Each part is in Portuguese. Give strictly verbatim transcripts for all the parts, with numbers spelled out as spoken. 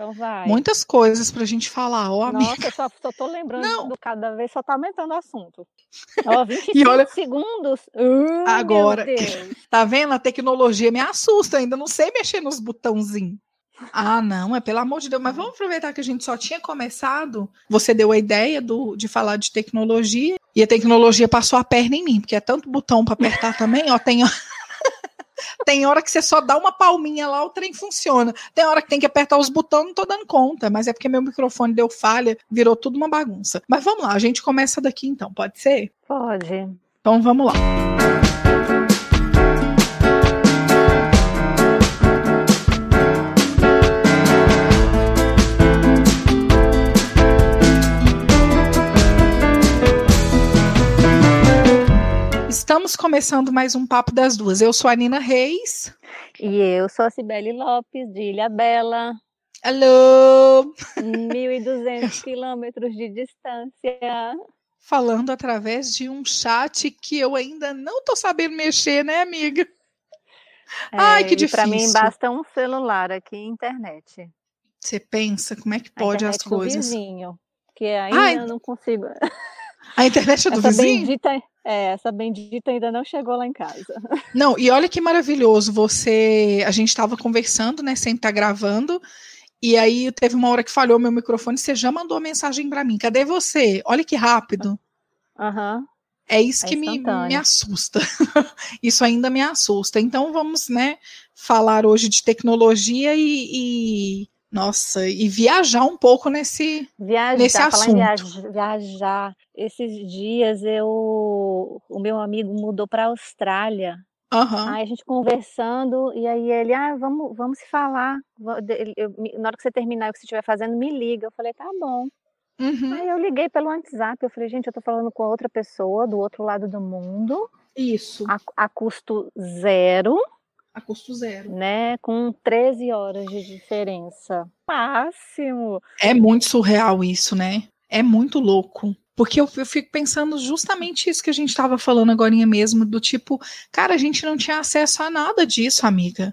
Então vai. Muitas coisas pra gente falar, ó, amiga. Nossa, só, só tô lembrando Não. do cada vez, só tá aumentando o assunto. Ó, vinte e cinco e olha, segundos. Hum, agora, tá vendo? A tecnologia me assusta, ainda não sei mexer nos botãozinhos. Ah, não, é pelo amor de Deus, mas vamos aproveitar que a gente só tinha começado, você deu a ideia do, de falar de tecnologia, e a tecnologia passou a perna em mim, porque é tanto botão para apertar também, ó, tem, tem hora que você só dá uma palminha lá, o trem funciona, tem hora que tem que apertar os botões, não tô dando conta, mas é porque meu microfone deu falha, virou tudo uma bagunça. Mas vamos lá, a gente começa daqui então, pode ser? Pode. Então vamos lá. Estamos começando mais um Papo das Duas. Eu sou a Nina Reis. E eu sou a Cibele Lopes, de Ilha Bela. Alô! mil e duzentos quilômetros de distância. Falando através de um chat que eu ainda não tô sabendo mexer, né, amiga? É, ai, que difícil. Para mim basta um celular aqui e internet. Você pensa, como é que pode as coisas? A internet do vizinho, que ainda ai, eu não consigo... A internet é do essa vizinho? Bendita, é, essa bendita ainda não chegou lá em casa. Não, e olha que maravilhoso, você... A gente estava conversando, né, sempre tá gravando, e aí teve uma hora que falhou meu microfone, você já mandou uma mensagem para mim, cadê você? Olha que rápido. Aham. Uhum. É isso que é me, me assusta. Isso ainda me assusta. Então vamos, né, falar hoje de tecnologia e... e... Nossa, e viajar um pouco nesse, viajar, nesse assunto. Viajar, viajar. Esses dias eu, o meu amigo mudou para a Austrália. Uhum. Aí a gente conversando, e aí ele, ah, vamos, vamos se falar. Eu, eu, na hora que você terminar o que você estiver fazendo, me liga. Eu falei, tá bom. Uhum. Aí eu liguei pelo WhatsApp, eu falei, gente, eu tô falando com outra pessoa do outro lado do mundo. Isso. A, a custo zero. A custo zero. Né? Com treze horas de diferença. Máximo. É muito surreal isso, né? É muito louco. Porque eu, eu fico pensando justamente isso que a gente estava falando agorinha mesmo, do tipo, cara, a gente não tinha acesso a nada disso, amiga.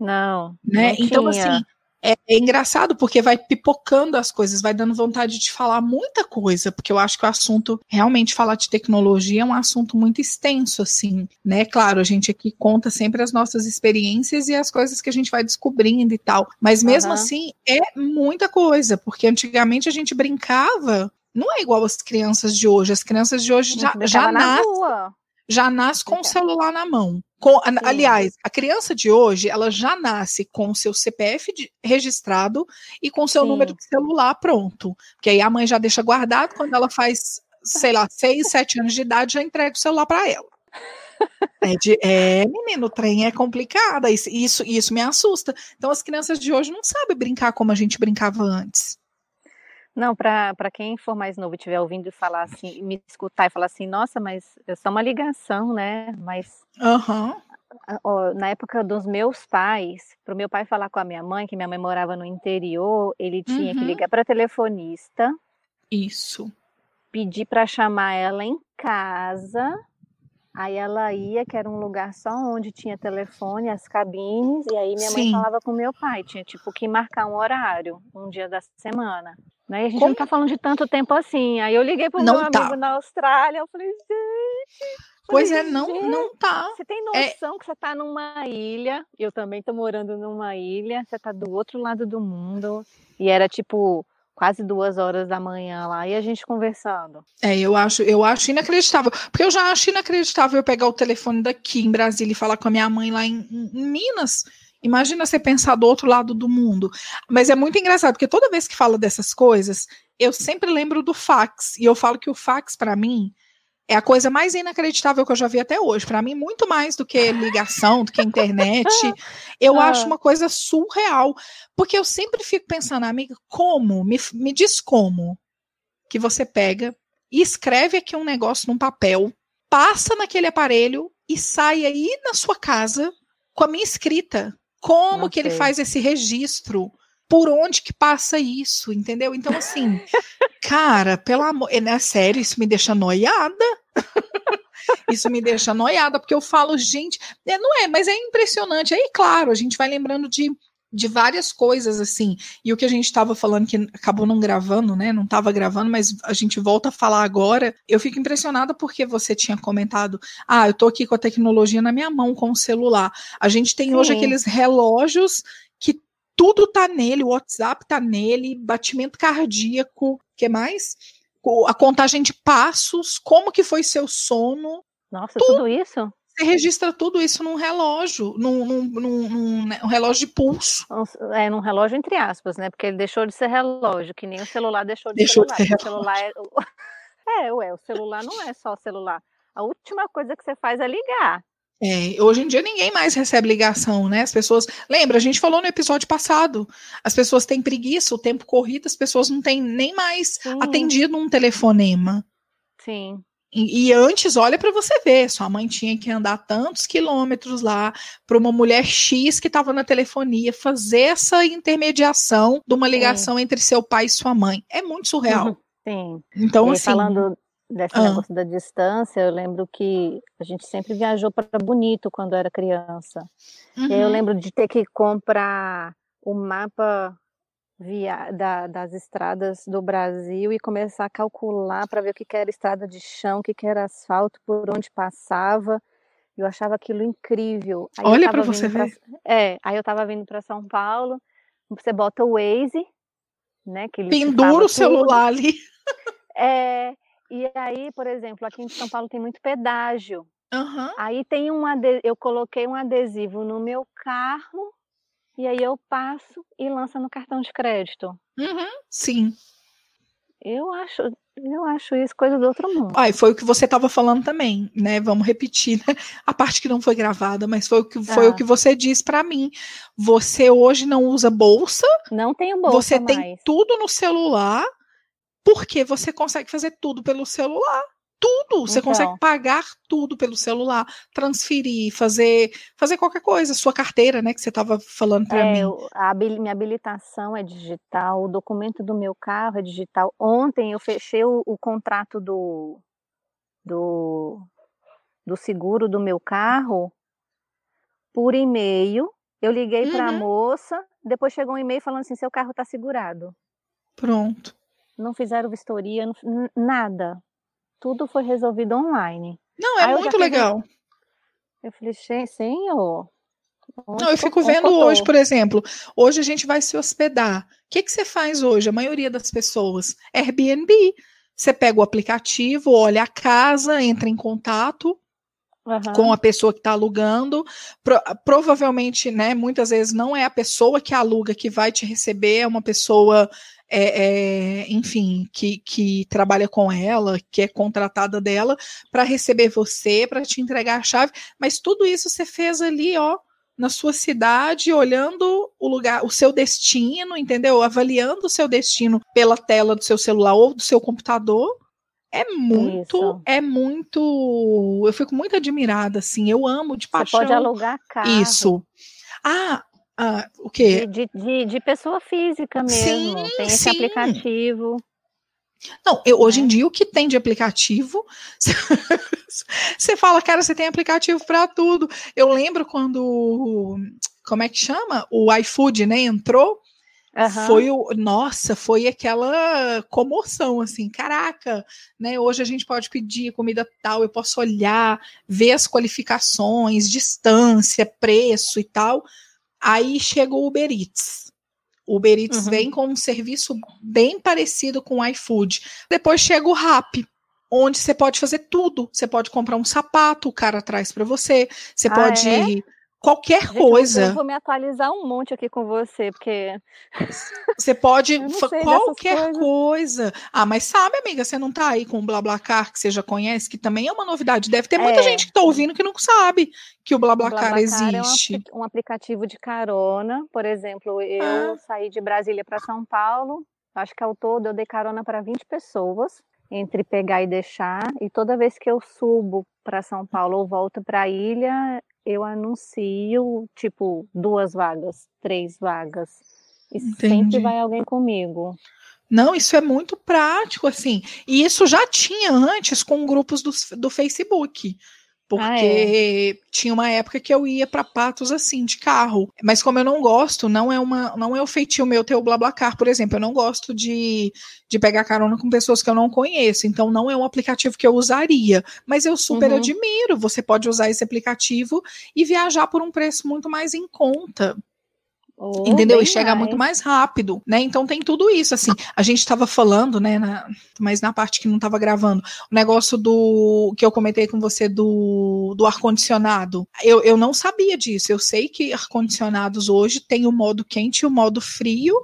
Não. Né? Não então, tinha. Assim, é, é engraçado porque vai pipocando as coisas, vai dando vontade de falar muita coisa, porque eu acho que o assunto, realmente falar de tecnologia é um assunto muito extenso, assim, né? Claro, a gente aqui conta sempre as nossas experiências e as coisas que a gente vai descobrindo e tal, mas mesmo uhum. assim é muita coisa, porque antigamente a gente brincava, não é igual as crianças de hoje, as crianças de hoje já, já nascem... Já nasce com o celular na mão. Com, aliás, a criança de hoje, ela já nasce com o seu C P F de, registrado e com o seu Sim. número de celular pronto. Porque aí a mãe já deixa guardado, quando ela faz, sei lá, seis, sete anos de idade, já entrega o celular para ela. É, de, é, menino, o trem é complicado, isso, isso me assusta. Então as crianças de hoje não sabem brincar como a gente brincava antes. Não, para quem for mais novo e estiver ouvindo falar assim, me escutar e falar assim, nossa, mas é só uma ligação, né? Mas uhum. ó, na época dos meus pais, para o meu pai falar com a minha mãe, que minha mãe morava no interior, ele tinha uhum. que ligar para telefonista. Isso. Pedir para chamar ela em casa. Aí ela ia, que era um lugar só onde tinha telefone, as cabines. E aí minha Sim. mãe falava com meu pai. Tinha tipo que marcar um horário, um dia da semana. Né? E a gente Como? não tá falando de tanto tempo assim. Aí eu liguei pro não meu tá. amigo na Austrália, eu falei, gente... Pois falei, é, não, gente, não tá. Você tem noção é... que você tá numa ilha, eu também tô morando numa ilha, você tá do outro lado do mundo, e era tipo... quase duas horas da manhã lá, e a gente conversando. É, eu acho, eu acho inacreditável, porque eu já acho inacreditável eu pegar o telefone daqui em Brasília e falar com a minha mãe lá em, em Minas. Imagina você pensar do outro lado do mundo. Mas é muito engraçado, porque toda vez que falo dessas coisas, eu sempre lembro do fax, e eu falo que o fax, para mim, é a coisa mais inacreditável que eu já vi até hoje. Para mim, muito mais do que ligação, do que internet. Eu ah. acho uma coisa surreal. Porque eu sempre fico pensando, amiga, como? Me, me diz como que você pega e escreve aqui um negócio num papel, passa naquele aparelho e sai aí na sua casa com a minha escrita. Como Não que sei. ele faz esse registro? Por onde que passa isso, entendeu? Então, assim, cara, pelo amor... É sério, isso me deixa noiada. Isso me deixa noiada, porque eu falo, gente... É, não é, mas é impressionante. Aí, claro, a gente vai lembrando de de várias coisas, assim. E o que a gente estava falando, que acabou não gravando, né? Não estava gravando, mas a gente volta a falar agora. Eu fico impressionada porque você tinha comentado, ah, eu tô aqui com a tecnologia na minha mão, com o celular. A gente tem Sim. hoje aqueles relógios que tudo tá nele, o WhatsApp tá nele, batimento cardíaco, o que mais? A contagem de passos, como que foi seu sono. Nossa, tudo, tudo isso? Você registra tudo isso num relógio, num, num, num, num relógio de pulso. É, num relógio entre aspas, né? Porque ele deixou de ser relógio, que nem o celular deixou de, deixou celular. de ser relógio. O celular é... é, ué, o celular não é só celular. A última coisa que você faz é ligar. É, hoje em dia ninguém mais recebe ligação, né? As pessoas... Lembra, a gente falou no episódio passado, as pessoas têm preguiça, o tempo corrido, as pessoas não têm nem mais Sim. atendido um telefonema. Sim. E, e antes, olha para você ver, sua mãe tinha que andar tantos quilômetros lá para uma mulher X que estava na telefonia fazer essa intermediação de uma ligação é. entre seu pai e sua mãe. É muito surreal. Sim. Então, e assim... Falando... Desse ah. negócio da distância, eu lembro que a gente sempre viajou para Bonito quando era criança. Uhum. E aí eu lembro de ter que comprar o mapa via, da, das estradas do Brasil e começar a calcular para ver o que, que era estrada de chão, o que, que era asfalto, por onde passava. Eu achava aquilo incrível. Aí Olha para você ver. Pra, é, aí eu estava vindo para São Paulo, você bota o Waze, né? Que pendura o celular tudo ali. É... E aí, por exemplo, aqui em São Paulo tem muito pedágio. Uhum. Aí tem um adesivo, eu coloquei um adesivo no meu carro e aí eu passo e lança no cartão de crédito. Uhum. Sim. Eu acho, eu acho isso coisa do outro mundo. Ah, e foi o que você estava falando também, né? Vamos repetir, né? A parte que não foi gravada, mas foi o que, foi ah. o que você disse para mim. Você hoje não usa bolsa? Não tenho bolsa. Você mais. Tem tudo no celular. Porque você consegue fazer tudo pelo celular. Tudo. Você então. consegue pagar tudo pelo celular. Transferir, fazer, fazer qualquer coisa. Sua carteira, né? Que você estava falando para é, mim. A minha habilitação é digital. O documento do meu carro é digital. Ontem eu fechei o, o contrato do, do, do seguro do meu carro por e-mail. Eu liguei uhum. para a moça. Depois chegou um e-mail falando assim, seu carro está segurado. Pronto. Não fizeram vistoria, não, nada. Tudo foi resolvido online. Não, é Aí muito eu legal. Eu falei, senhor... Não, eu fico vendo hoje, por exemplo, hoje a gente vai se hospedar. O que, que você faz hoje? A maioria das pessoas, Airbnb. Você pega o aplicativo, olha a casa, entra em contato... Uhum. com a pessoa que está alugando, Pro, provavelmente, né, muitas vezes não é a pessoa que aluga que vai te receber, é uma pessoa, é, é, enfim, que, que trabalha com ela, que é contratada dela, para receber você, para te entregar a chave, mas tudo isso você fez ali, ó, na sua cidade, olhando o lugar, o seu destino, entendeu? Avaliando o seu destino pela tela do seu celular ou do seu computador. É muito, Isso. é muito... Eu fico muito admirada, assim. Eu amo de paixão. Você pode alugar carro. Isso. Ah, ah o quê? De, de, de, de pessoa física mesmo. Sim, tem esse sim. aplicativo. Não, eu, hoje é. em dia o que tem de aplicativo... Você fala, cara, você tem aplicativo para tudo. Eu lembro quando... Como é que chama? O iFood, né? Entrou... Uhum. Foi o, nossa, foi aquela comoção, assim, caraca, né, hoje a gente pode pedir comida tal, eu posso olhar, ver as qualificações, distância, preço e tal, aí chega o Uber Eats, o Uber Eats uhum. vem com um serviço bem parecido com o iFood, depois chega o Rappi, onde você pode fazer tudo, você pode comprar um sapato, o cara traz pra você, você ah, pode... É? Qualquer Gente, coisa. Eu vou me atualizar um monte aqui com você, porque... Você pode... Qualquer coisa. Ah, mas sabe, amiga, você não tá aí com o BlaBlaCar, que você já conhece, que também é uma novidade. Deve ter é. muita gente que tá ouvindo que não sabe que o BlaBlaCar Blablacar existe. É um, um aplicativo de carona. Por exemplo, eu ah. saí de Brasília para São Paulo. Acho que ao todo eu dei carona para vinte pessoas, entre pegar e deixar. E toda vez que eu subo para São Paulo ou volto para a ilha... eu anuncio, tipo, duas vagas, três vagas. E Entendi. Sempre vai alguém comigo. Não, isso é muito prático, assim. E isso já tinha antes com grupos do, do Facebook. Porque ah, é. tinha uma época que eu ia pra Patos, assim, de carro. Mas como eu não gosto, não é, uma, não é o feitio meu ter o BlaBlaCar, por exemplo. Eu não gosto de, de pegar carona com pessoas que eu não conheço. Então, não é um aplicativo que eu usaria. Mas eu super uhum. admiro. Você pode usar esse aplicativo e viajar por um preço muito mais em conta. Oh, entendeu? E chega mais. muito mais rápido, né? Então tem tudo isso, assim. A gente tava falando, né, na, mas na parte que não tava gravando, o negócio do que eu comentei com você do, do ar-condicionado. Eu, eu não sabia disso. Eu sei que ar-condicionados hoje tem o modo quente e o modo frio,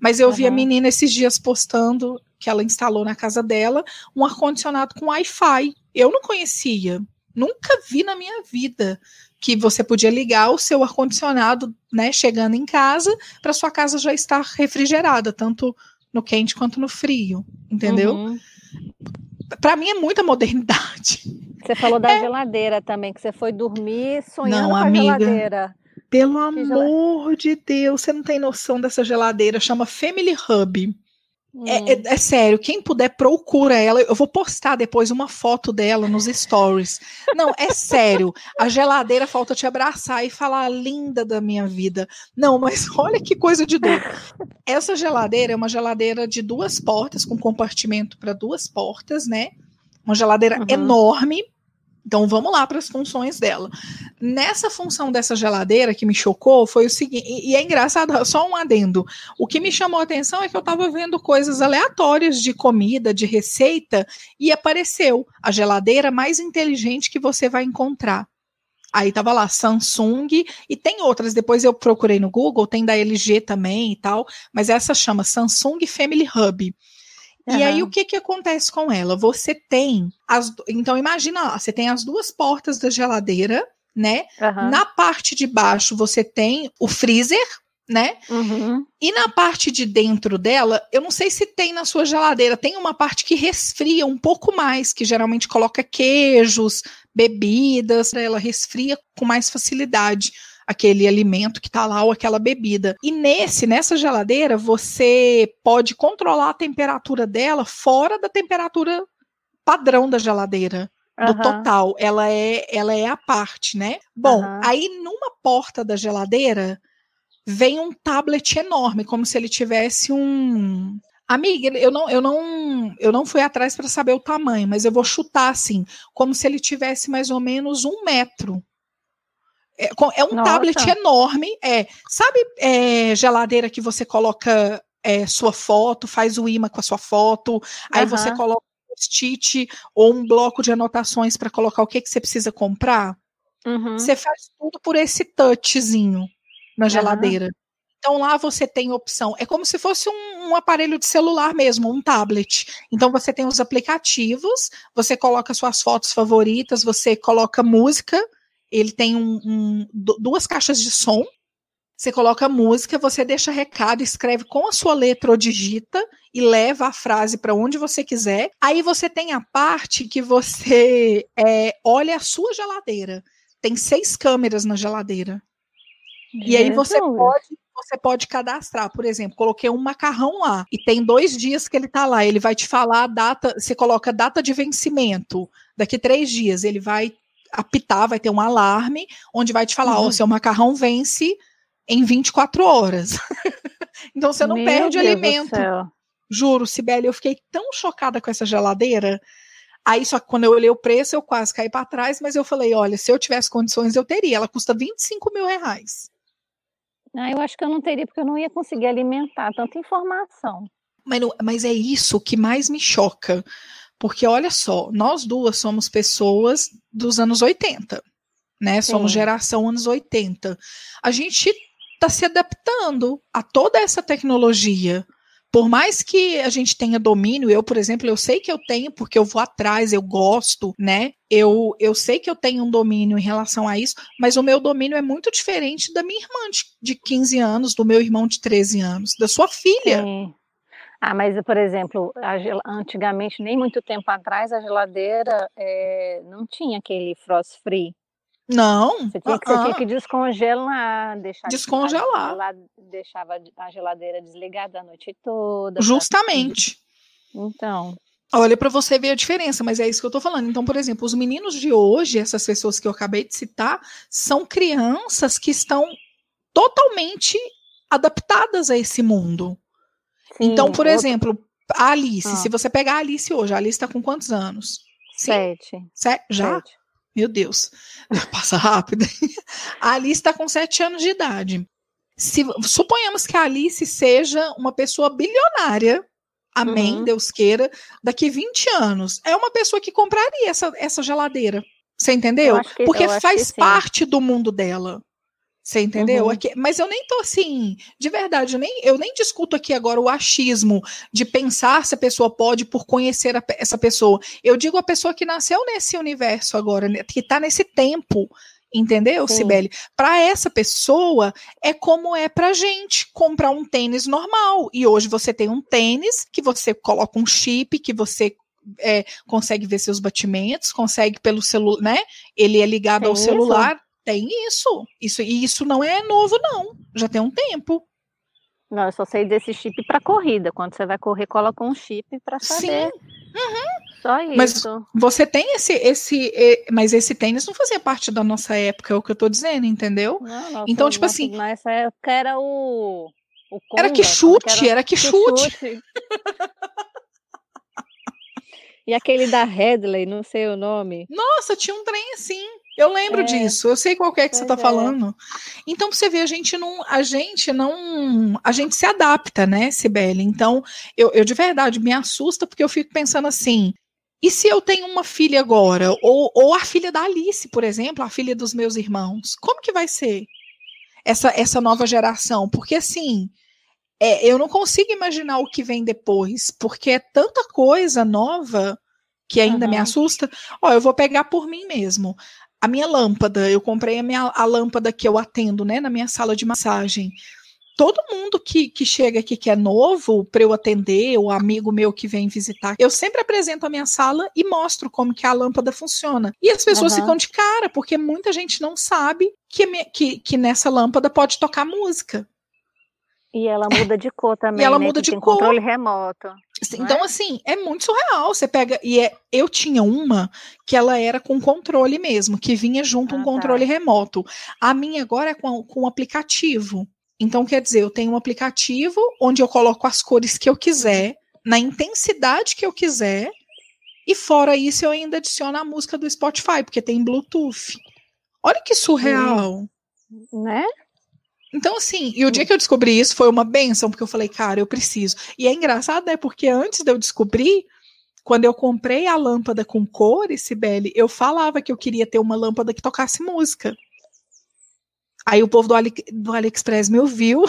mas eu uhum. vi a menina esses dias postando que ela instalou na casa dela um ar-condicionado com Wi-Fi. Eu não conhecia. Nunca vi na minha vida que você podia ligar o seu ar-condicionado, né, chegando em casa, para sua casa já estar refrigerada, tanto no quente quanto no frio, entendeu? Uhum. Para mim é muita modernidade. Você falou da é. geladeira também, que você foi dormir sonhando não, com a amiga, geladeira. Pelo amor de Deus, você não tem noção dessa geladeira, chama Family Hub. Hum. É, é, é sério, quem puder procura ela, eu vou postar depois uma foto dela nos stories. Não, é sério, a geladeira falta te abraçar e falar linda da minha vida. Não, mas olha que coisa de doido. Essa geladeira é uma geladeira de duas portas, com compartimento para duas portas, né? Uma geladeira uhum. enorme. Então vamos lá para as funções dela. Nessa função dessa geladeira que me chocou foi o seguinte, e é engraçado, só um adendo, o que me chamou a atenção é que eu estava vendo coisas aleatórias de comida, de receita, e apareceu a geladeira mais inteligente que você vai encontrar. Aí tava lá Samsung, e tem outras, depois eu procurei no Google, tem da L G também e tal, mas essa chama Samsung Family Hub. Uhum. E aí, o que que acontece com ela? Você tem, as, então imagina lá, você tem as duas portas da geladeira, né? Uhum. Na parte de baixo você tem o freezer, né? Uhum. E na parte de dentro dela, eu não sei se tem na sua geladeira, tem uma parte que resfria um pouco mais, que geralmente coloca queijos, bebidas, ela resfria com mais facilidade aquele alimento que tá lá ou aquela bebida. E nesse, nessa geladeira, você pode controlar a temperatura dela fora da temperatura padrão da geladeira, uhum. do total. Ela é, ela é à parte, né? Bom, uhum. aí numa porta da geladeira vem um tablet enorme, como se ele tivesse um... Amiga, eu não, eu não, eu não fui atrás para saber o tamanho, mas eu vou chutar assim, como se ele tivesse mais ou menos um metro. É, é um Nossa. tablet enorme, é, sabe, é, geladeira que você coloca é, sua foto, faz o imã com a sua foto, aí uhum. você coloca um post-it ou um bloco de anotações para colocar o que, que você precisa comprar, uhum. você faz tudo por esse touchzinho na geladeira. Uhum. Então lá você tem opção, é como se fosse um, um aparelho de celular mesmo, um tablet. Então você tem os aplicativos, você coloca suas fotos favoritas, você coloca música. Ele tem um, um, duas caixas de som, você coloca música, você deixa recado, escreve com a sua letra ou digita e leva a frase para onde você quiser. Aí você tem a parte que você é, olha a sua geladeira. Tem seis câmeras na geladeira. Jesus. E aí você pode, você pode cadastrar. Por exemplo, coloquei um macarrão lá e tem dois dias que ele está lá. Ele vai te falar a data, você coloca a data de vencimento. Daqui três dias ele vai... apitar, vai ter um alarme, onde vai te falar, ó, uhum. oh, seu macarrão vence em vinte e quatro horas. Então você não Meu perde Deus alimento. Juro, Cibele, eu fiquei tão chocada com essa geladeira. Aí só que quando eu olhei o preço, eu quase caí para trás, mas eu falei, olha, se eu tivesse condições, eu teria. Ela custa vinte e cinco mil reais. Ah, eu acho que eu não teria, porque eu não ia conseguir alimentar tanta informação. Mas, não, mas é isso que mais me choca. Porque, olha só, nós duas somos pessoas dos anos oitenta, né? Sim. Somos geração anos oitenta. A gente está se adaptando a toda essa tecnologia. Por mais que a gente tenha domínio, eu, por exemplo, eu sei que eu tenho, porque eu vou atrás, eu gosto, né? Eu, eu sei que eu tenho um domínio em relação a isso, mas o meu domínio é muito diferente da minha irmã de quinze anos, do meu irmão de treze anos, da sua filha. Sim. Ah, mas, por exemplo, antigamente, nem muito tempo atrás, a geladeira é, não tinha aquele frost free. Não. Você tinha, uh-uh. que, você tinha que descongelar. Deixar descongelar. Descongelar. Deixava a geladeira desligada a noite toda. Justamente. Pra... Então... Olha, para você ver a diferença, mas é isso que eu tô falando. Então, por exemplo, os meninos de hoje, essas pessoas que eu acabei de citar, são crianças que estão totalmente adaptadas a esse mundo. Sim, então, por outro... exemplo, a Alice, ah. se você pegar a Alice hoje, a Alice tá com quantos anos? Sete. Sete? Já? Sete. Meu Deus, passa rápido. A Alice tá com sete anos de idade. Se, suponhamos que a Alice seja uma pessoa bilionária, amém, uhum. Deus queira, daqui vinte anos. É uma pessoa que compraria essa, essa geladeira, você entendeu? Que, porque faz parte do mundo dela, você entendeu? Uhum. É que, mas eu nem tô assim, de verdade, eu nem, eu nem discuto aqui agora o achismo de pensar se a pessoa pode por conhecer a, essa pessoa. Eu digo a pessoa que nasceu nesse universo agora, que tá nesse tempo, entendeu, sim. Cibele? Para essa pessoa, é como é pra gente comprar um tênis normal. E hoje você tem um tênis que você coloca um chip, que você é, consegue ver seus batimentos, consegue pelo celular, né? Ele é ligado tem ao isso? celular. Tem isso. isso. E isso não é novo, não. Já tem um tempo. Não, eu só sei desse chip pra corrida. Quando você vai correr, coloca um chip pra saber. Sim. Uhum. Só isso. Mas você tem esse, esse... Mas esse tênis não fazia parte da nossa época, é o que eu tô dizendo, entendeu? Não, não, então, tipo assim... Nessa época era o... o Conga, era que chute, era que chute. Que chute. E aquele da Headley, não sei o nome. Nossa, tinha um trem assim. Eu lembro é, disso, eu sei qual que é que você está é. falando. Então, pra você ver, a gente não, a gente não, a gente se adapta, né, Cibele? Então, eu, eu de verdade me assusta porque eu fico pensando assim, e se eu tenho uma filha agora, ou, ou a filha da Alice, por exemplo, a filha dos meus irmãos, como que vai ser essa, essa nova geração? Porque assim, é, eu não consigo imaginar o que vem depois, porque é tanta coisa nova que ainda uhum. me assusta. Ó, eu vou pegar por mim mesmo. A minha lâmpada, eu comprei a, minha, a lâmpada que eu atendo, né, na minha sala de massagem. Todo mundo que, que chega aqui que é novo para eu atender, o amigo meu que vem visitar, eu sempre apresento a minha sala e mostro como que a lâmpada funciona. E as pessoas uhum. ficam de cara, porque muita gente não sabe que, que, que nessa lâmpada pode tocar música. E ela muda de cor também, e ela né? muda que de tem cor. Controle remoto. Então, é? assim, é muito surreal. Você pega... E é, eu tinha uma que ela era com controle mesmo, que vinha junto ah, um controle tá. remoto. A minha agora é com, com aplicativo. Então, quer dizer, eu tenho um aplicativo onde eu coloco as cores que eu quiser, na intensidade que eu quiser, e fora isso eu ainda adiciono a música do Spotify, porque tem Bluetooth. Olha que surreal. Hum. Né? Então, assim, e o dia que eu descobri isso foi uma benção, porque eu falei, cara, eu preciso. E é engraçado, né, porque antes de eu descobrir, quando eu comprei a lâmpada com cores, Cibele, eu falava que eu queria ter uma lâmpada que tocasse música. Aí o povo do, Ali, do AliExpress me ouviu.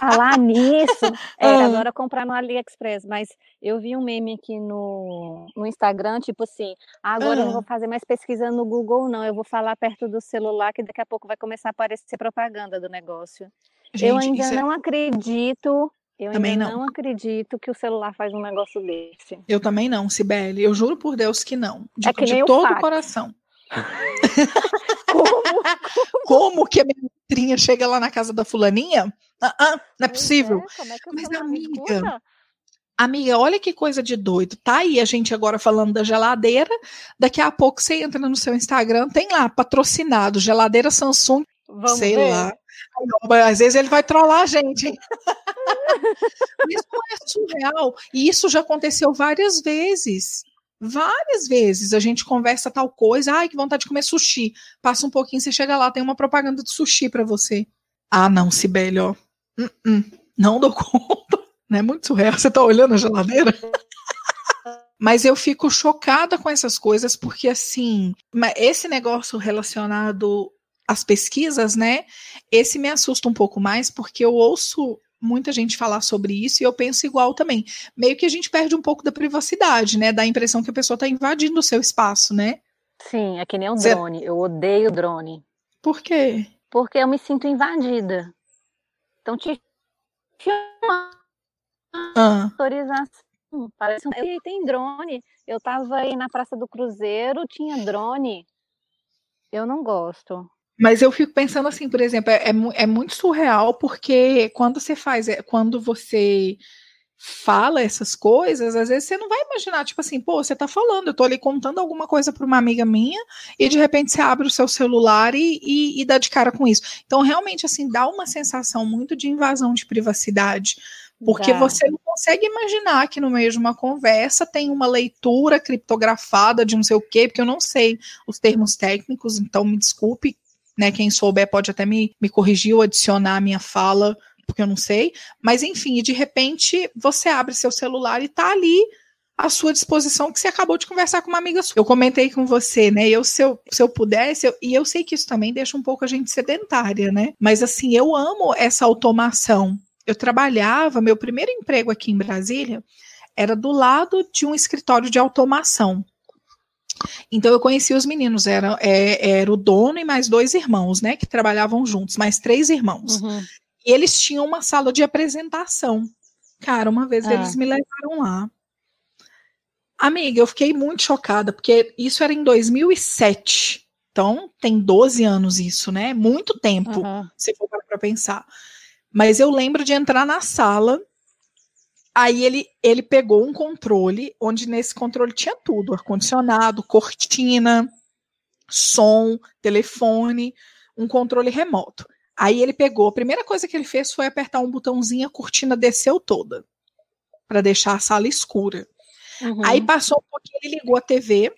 Falar nisso, era agora comprar no AliExpress, mas eu vi um meme aqui no, no Instagram, tipo assim, ah, agora ah. eu não vou fazer mais pesquisa no Google, não, eu vou falar perto do celular, que daqui a pouco vai começar a aparecer propaganda do negócio. Gente, eu ainda não é... acredito, eu também ainda não. não acredito que o celular faz um negócio desse. Eu também não, Cibele, eu juro por Deus que não, de, é que de todo o coração. Como? Como que a minha letrinha chega lá na casa da fulaninha? Ah, ah, não é possível. É, como é que eu Mas amiga, amiga, olha que coisa de doido. Tá aí a gente agora falando da geladeira. Daqui a pouco você entra no seu Instagram, tem lá, patrocinado, geladeira Samsung. Vamos sei ver. Lá. Às vezes ele vai trollar a gente. Isso é surreal. E isso já aconteceu várias vezes. Várias vezes a gente conversa tal coisa, ai, que vontade de comer sushi. Passa um pouquinho, você chega lá, tem uma propaganda de sushi pra você. Ah, não, Cibele, ó. Uh -uh. Não dou conta. Não é muito surreal. Você tá olhando a geladeira? Mas eu fico chocada com essas coisas, porque assim, esse negócio relacionado às pesquisas, né? Esse me assusta um pouco mais, porque eu ouço muita gente falar sobre isso e eu penso igual também. Meio que a gente perde um pouco da privacidade, né? Dá a impressão que a pessoa tá invadindo o seu espaço, né? Sim, é que nem o drone. Você... Eu odeio drone. Por quê? Porque eu me sinto invadida. Então, te filma. Ah. Autorização. Parece um... Eu tenho drone. Eu tava aí na Praça do Cruzeiro, tinha drone. Eu não gosto. Mas eu fico pensando assim, por exemplo, é, é, é muito surreal, porque quando você faz, é, quando você fala essas coisas, às vezes você não vai imaginar, tipo assim, pô, você tá falando, eu tô ali contando alguma coisa pra uma amiga minha, e de repente você abre o seu celular e, e, e dá de cara com isso. Então, realmente, assim, dá uma sensação muito de invasão de privacidade, porque tá. Você não consegue imaginar que no meio de uma conversa tem uma leitura criptografada de não sei o quê, porque eu não sei os termos técnicos, então me desculpe, né, quem souber pode até me, me corrigir ou adicionar a minha fala, porque eu não sei, mas enfim, e de repente você abre seu celular e tá ali à sua disposição que você acabou de conversar com uma amiga sua. Eu comentei com você, né, eu se eu, se eu pudesse, eu, e eu sei que isso também deixa um pouco a gente sedentária, né, mas assim, eu amo essa automação. Eu trabalhava, meu primeiro emprego aqui em Brasília era do lado de um escritório de automação. Então eu conheci os meninos, era, é, era o dono e mais dois irmãos, né, que trabalhavam juntos, mais três irmãos. Uhum. E eles tinham uma sala de apresentação. Cara, uma vez é. eles me levaram lá. Amiga, eu fiquei muito chocada, porque isso era em dois mil e sete. Então, tem doze anos isso, né? Muito tempo, uhum. se for para pensar. Mas eu lembro de entrar na sala, aí ele, ele pegou um controle, onde nesse controle tinha tudo, ar-condicionado, cortina, som, telefone, um controle remoto. Aí ele pegou, a primeira coisa que ele fez foi apertar um botãozinho, a cortina desceu toda, para deixar a sala escura. Uhum. Aí passou um pouquinho, ele ligou a T V,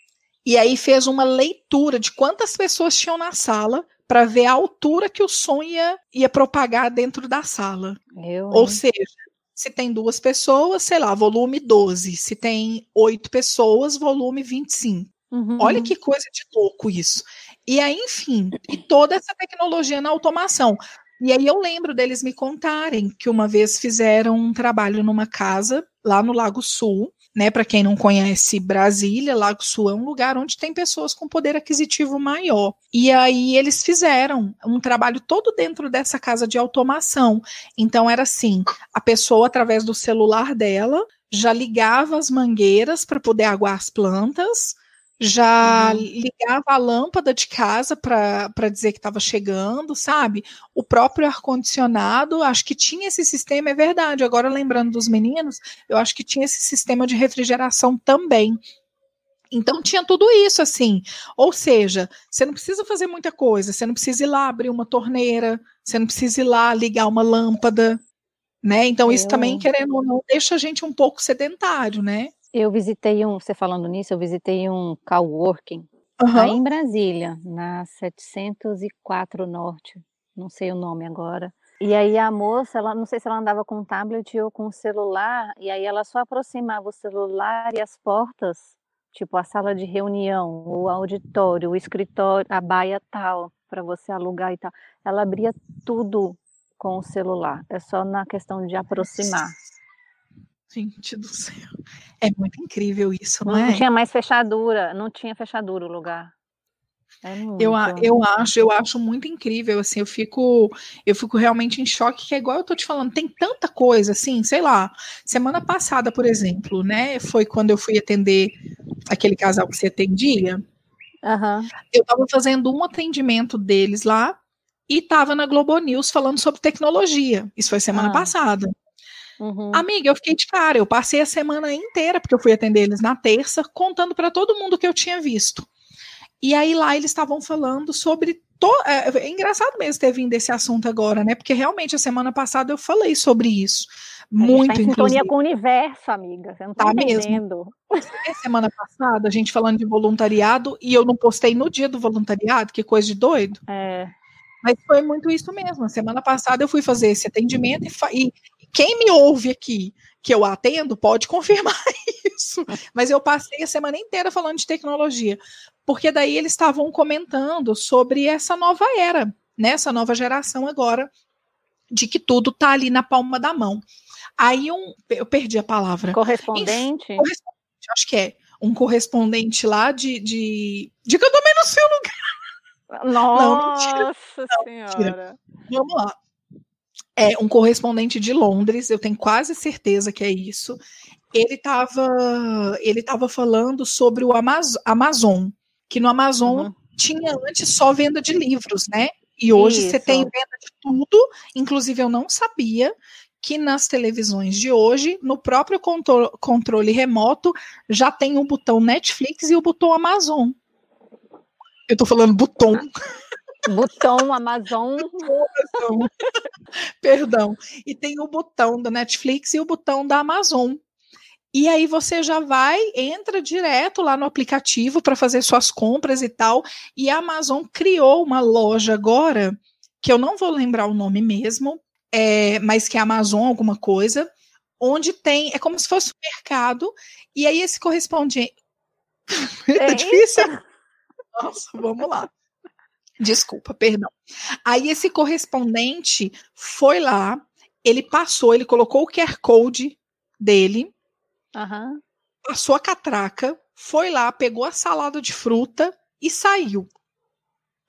e aí fez uma leitura de quantas pessoas tinham na sala, para ver a altura que o som ia, ia propagar dentro da sala. Eu, Ou hein? seja, se tem duas pessoas, sei lá, volume doze, se tem oito pessoas, volume vinte e cinco. Uhum. Olha que coisa de louco isso. E aí, enfim, e toda essa tecnologia na automação. E aí eu lembro deles me contarem que uma vez fizeram um trabalho numa casa lá no Lago Sul, né? Para quem não conhece Brasília, Lago Sul é um lugar onde tem pessoas com poder aquisitivo maior. E aí eles fizeram um trabalho todo dentro dessa casa de automação. Então era assim, a pessoa através do celular dela já ligava as mangueiras para poder aguar as plantas, já uhum. ligava a lâmpada de casa para dizer que estava chegando, sabe? O próprio ar-condicionado, acho que tinha esse sistema, é verdade, agora lembrando dos meninos, eu acho que tinha esse sistema de refrigeração também. Então tinha tudo isso, assim, ou seja, você não precisa fazer muita coisa, você não precisa ir lá abrir uma torneira, você não precisa ir lá ligar uma lâmpada, né? Então isso eu... também, querendo ou não, deixa a gente um pouco sedentário, né? Eu visitei um, você falando nisso, eu visitei um coworking uhum. aí em Brasília, na setecentos e quatro Norte, não sei o nome agora. E aí a moça, ela, não sei se ela andava com um tablet ou com um celular, e aí ela só aproximava o celular e as portas, tipo a sala de reunião, o auditório, o escritório, a baia tal, para você alugar e tal. Ela abria tudo com o celular, é só na questão de aproximar. Gente do céu, é muito incrível isso, não, não é? Não tinha mais fechadura, não tinha fechadura o lugar. É muito... eu, eu, acho, eu acho muito incrível, assim, eu fico, eu fico realmente em choque, que é igual eu tô te falando, tem tanta coisa, assim, sei lá, semana passada, por exemplo, né, foi quando eu fui atender aquele casal que você atendia, uhum. eu tava fazendo um atendimento deles lá, e tava na Globo News falando sobre tecnologia, isso foi semana ah. passada. Uhum. Amiga, eu fiquei de cara, eu passei a semana inteira, porque eu fui atender eles na terça, contando para todo mundo que eu tinha visto. E aí lá eles estavam falando sobre... To... É engraçado mesmo ter vindo esse assunto agora, né? Porque realmente a semana passada eu falei sobre isso. Muito, inclusive. A gente tá em sintonia com o universo, amiga. Você não tá, tá entendendo. Mesmo. Semana passada, a gente falando de voluntariado, e eu não postei no dia do voluntariado, que coisa de doido. É. Mas foi muito isso mesmo. A semana passada eu fui fazer esse atendimento e... Fa... e... Quem me ouve aqui, que eu atendo, pode confirmar isso. Mas eu passei a semana inteira falando de tecnologia. Porque daí eles estavam comentando sobre essa nova era, né? Essa nova geração agora, de que tudo tá ali na palma da mão. Aí um... Eu perdi a palavra. Correspondente? Enfim, correspondente, acho que é. Um correspondente lá de... De, de que eu tomei no seu lugar. Nossa, não, mentira, senhora. Não, mentira. Vamos lá. É, um correspondente de Londres, eu tenho quase certeza que é isso, ele estava ele tava falando sobre o Amaz- Amazon, que no Amazon uhum. tinha antes só venda de livros, né? E hoje isso. Você tem venda de tudo, inclusive eu não sabia que nas televisões de hoje, no próprio contro- controle remoto, já tem o botão Netflix e o botão Amazon. Eu tô falando botão. Botão Amazon. Perdão. E tem o botão da Netflix e o botão da Amazon. E aí você já vai, entra direto lá no aplicativo para fazer suas compras e tal. E a Amazon criou uma loja agora, que eu não vou lembrar o nome mesmo, é, mas que é Amazon alguma coisa, onde tem, é como se fosse um mercado, e aí esse correspondente... É tá difícil? Nossa, vamos lá. Desculpa, perdão. Aí esse correspondente foi lá, ele passou, ele colocou o Q R Code dele, uhum. Passou a catraca, foi lá, pegou a salada de fruta e saiu.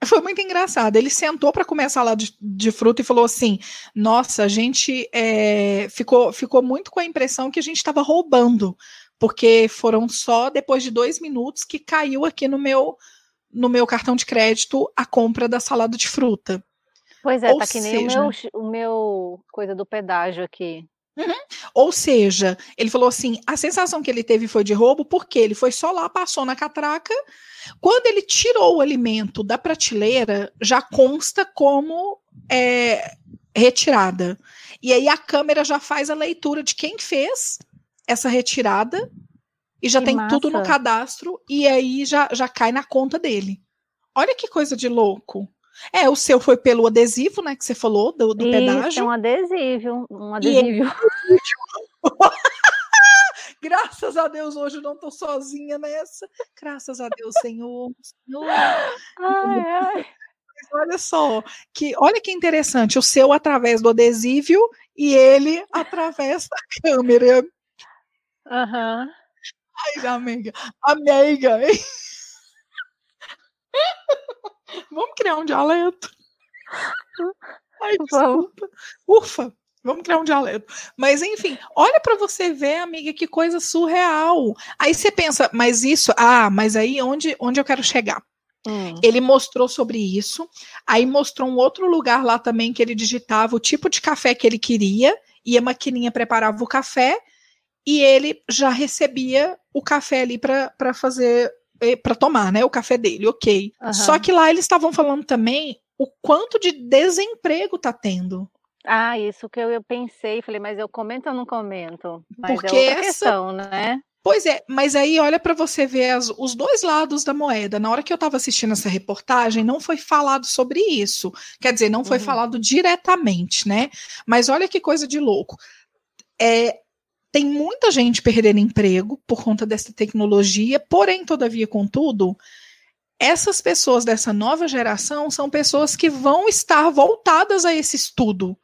Foi muito engraçado. Ele sentou para comer a salada de, de fruta e falou assim, nossa, a gente é, ficou, ficou muito com a impressão que a gente estava roubando, porque foram só depois de dois minutos que caiu aqui no meu, no meu cartão de crédito a compra da salada de fruta. Pois é, Ou tá que seja... nem o meu, o meu coisa do pedágio aqui. Uhum. Ou seja, ele falou assim, a sensação que ele teve foi de roubo, porque ele foi só lá, passou na catraca, quando ele tirou o alimento da prateleira, já consta como é, retirada, e aí a câmera já faz a leitura de quem fez essa retirada, e já que tem massa. Tudo no cadastro, e aí já, já cai na conta dele. Olha que coisa de louco. É, o seu foi pelo adesivo, né, que você falou, do, do Isso, pedágio. Isso, é um adesivo, um adesivo. E... Graças a Deus, hoje eu não tô sozinha nessa. Graças a Deus, Senhor. Senhor. Ai, ai. Olha só, que, olha que interessante, o seu através do adesivo e ele através da câmera. Aham. Uhum. Ai, amiga, amiga, hein? Vamos criar um dialeto. Ai, desculpa. Ufa, vamos criar um dialeto. Mas, enfim, olha para você ver, amiga, que coisa surreal. Aí você pensa, mas isso... Ah, mas aí onde, onde eu quero chegar? Hum. Ele mostrou sobre isso. Aí mostrou um outro lugar lá também que ele digitava o tipo de café que ele queria e a maquininha preparava o café e ele já recebia o café ali para fazer... para tomar, né, o café dele, ok. Uhum. Só que lá eles estavam falando também o quanto de desemprego tá tendo. Ah, isso que eu, eu pensei, falei, mas eu comento ou não comento? Mas porque é outra questão, essa... né? Pois é, mas aí olha para você ver as, os dois lados da moeda. Na hora que eu estava assistindo essa reportagem, não foi falado sobre isso. Quer dizer, não foi uhum. falado diretamente, né? Mas olha que coisa de louco. É... Tem muita gente perdendo emprego por conta dessa tecnologia, porém, todavia, contudo, essas pessoas dessa nova geração são pessoas que vão estar voltadas a esse estudo,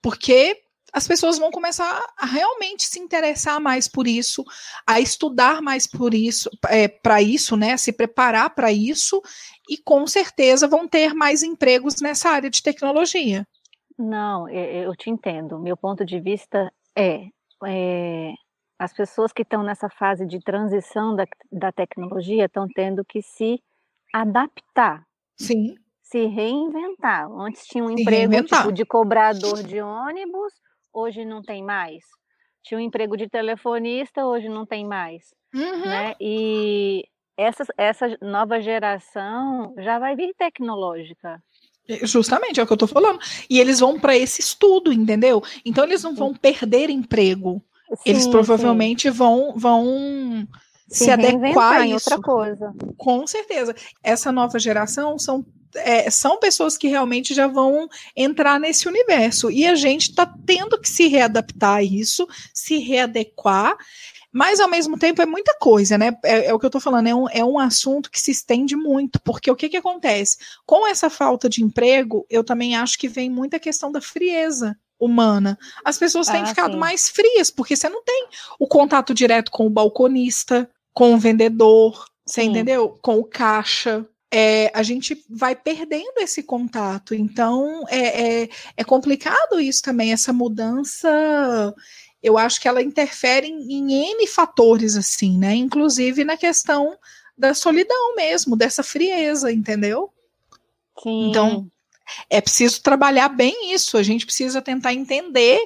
porque as pessoas vão começar a realmente se interessar mais por isso, a estudar mais por isso, é, para isso, né, se preparar para isso, e com certeza vão ter mais empregos nessa área de tecnologia. Não, eu te entendo. Meu ponto de vista é... É, as pessoas que estão nessa fase de transição da, da tecnologia estão tendo que se adaptar, Sim. se reinventar. Antes tinha um se emprego tipo, de cobrador de ônibus, hoje não tem mais. Tinha um emprego de telefonista, hoje não tem mais. Uhum. Né? E essa, essa nova geração já vai vir tecnológica. Justamente, é o que eu tô falando. E eles vão para esse estudo, entendeu? Então eles não vão perder emprego. Sim, eles provavelmente sim. vão, vão se, se adequar a isso. Em outra coisa. Com certeza. Essa nova geração são, é, são pessoas que realmente já vão entrar nesse universo. E a gente tá tendo que se readaptar a isso, se readequar. Mas, ao mesmo tempo, é muita coisa, né? É, é o que eu tô falando, é um, é um assunto que se estende muito, porque o que que acontece? Com essa falta de emprego, eu também acho que vem muita questão da frieza humana. As pessoas têm ah, ficado sim. mais frias, porque você não tem o contato direto com o balconista, com o vendedor, você sim. entendeu? Com o caixa. É, a gente vai perdendo esse contato. Então, é, é, é complicado isso também, essa mudança... Eu acho que ela interfere em, em N fatores, assim, né? Inclusive na questão da solidão mesmo, dessa frieza, entendeu? Sim. Então, é preciso trabalhar bem isso. A gente precisa tentar entender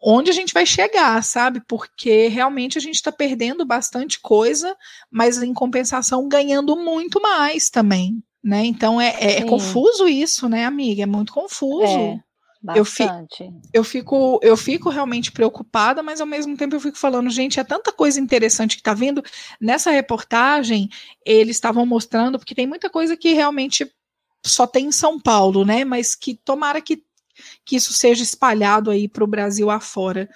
onde a gente vai chegar, sabe? Porque realmente a gente está perdendo bastante coisa, mas em compensação ganhando muito mais também, né? Então é, é, é confuso isso, né, amiga? É muito confuso. É, bastante. Eu, fi, eu, fico, eu fico realmente preocupada, mas ao mesmo tempo eu fico falando, gente, é tanta coisa interessante que está vindo. Nessa reportagem, eles estavam mostrando, porque tem muita coisa que realmente só tem em São Paulo, né? Mas que tomara que que isso seja espalhado aí para o Brasil afora,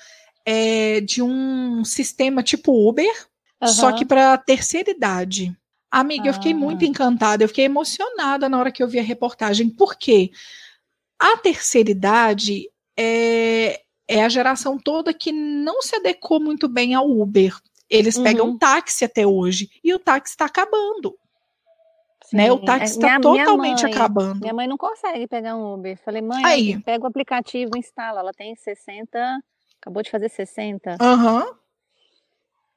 é de um sistema tipo Uber, uhum. só que para terceira idade. Amiga, ah. eu fiquei muito encantada, eu fiquei emocionada na hora que eu vi a reportagem, porque a terceira idade é, é a geração toda que não se adequou muito bem ao Uber. Eles uhum. pegam táxi até hoje, e o táxi está acabando. Né? O táxi está totalmente mãe, acabando. Minha mãe não consegue pegar um Uber. Falei, mãe, aí. Pega o aplicativo, instala. Ela tem sessenta, acabou de fazer sessenta. Aham. Uhum.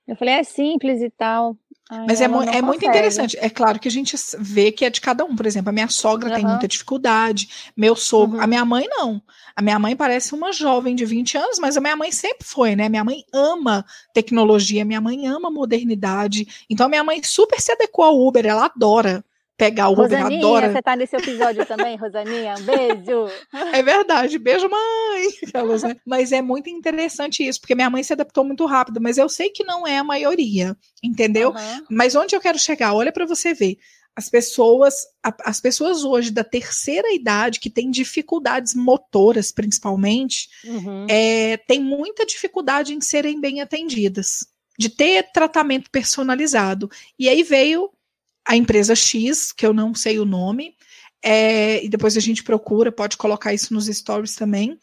Eu falei, é simples e tal. Ai, mas é, mu- é muito interessante. É claro que a gente vê que é de cada um. Por exemplo, a minha sogra uhum. tem muita dificuldade. Meu sogro. Uhum. A minha mãe não. A minha mãe parece uma jovem de vinte anos, mas a minha mãe sempre foi, né? Minha mãe ama tecnologia, minha mãe ama modernidade. Então a minha mãe super se adequou ao Uber, ela adora. Pegar o Rosaninha, Uber, adora. Você tá nesse episódio também, Rosaninha? Um beijo! É verdade, beijo, mãe! Falou, né? Mas é muito interessante isso, porque minha mãe se adaptou muito rápido, mas eu sei que não é a maioria, entendeu? Uhum. Mas onde eu quero chegar? Olha para você ver. As pessoas, as pessoas hoje da terceira idade, que têm dificuldades motoras, principalmente, uhum. é, tem muita dificuldade em serem bem atendidas, de ter tratamento personalizado. E aí veio a empresa X, que eu não sei o nome, é, e depois a gente procura, pode colocar isso nos stories também,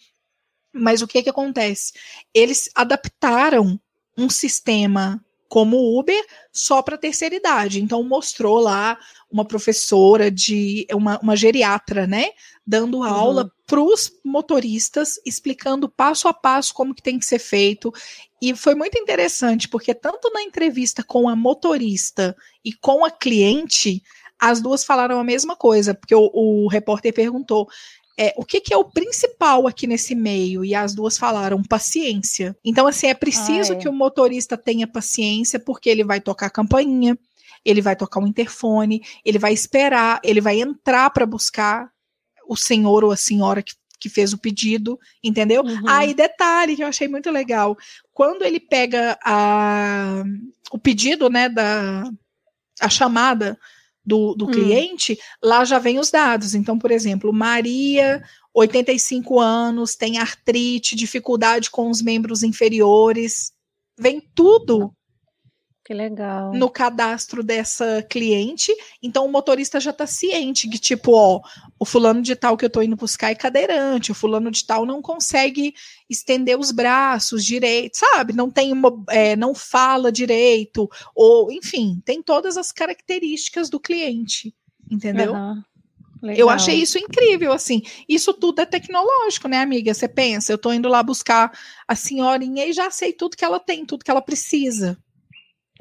mas o que que acontece? Eles adaptaram um sistema como o Uber só para terceira idade, então mostrou lá uma professora, de uma, uma geriatra, né, dando aula uhum. para os motoristas, explicando passo a passo como que tem que ser feito, e foi muito interessante, porque tanto na entrevista com a motorista e com a cliente, as duas falaram a mesma coisa, porque o, o repórter perguntou, é, o que que é o principal aqui nesse meio? E as duas falaram, paciência. Então, assim, é preciso Ai. que o motorista tenha paciência, porque ele vai tocar a campainha, ele vai tocar o interfone, ele vai esperar, ele vai entrar para buscar o senhor ou a senhora que, que fez o pedido, entendeu? Uhum. Ah, e detalhe que eu achei muito legal, quando ele pega a, o pedido, né, da, a chamada do, do uhum. cliente, lá já vem os dados. Então, por exemplo, Maria, oitenta e cinco anos, tem artrite, dificuldade com os membros inferiores, vem tudo. Que legal. No cadastro dessa cliente, então o motorista já tá ciente que tipo, ó, o fulano de tal que eu tô indo buscar é cadeirante, o fulano de tal não consegue estender os braços direito, sabe? Não tem uma, é, não fala direito, ou enfim, tem todas as características do cliente, entendeu? Uhum. Legal. Eu achei isso incrível, assim, isso tudo é tecnológico, né, amiga? Você pensa, eu tô indo lá buscar a senhorinha e já sei tudo que ela tem, tudo que ela precisa.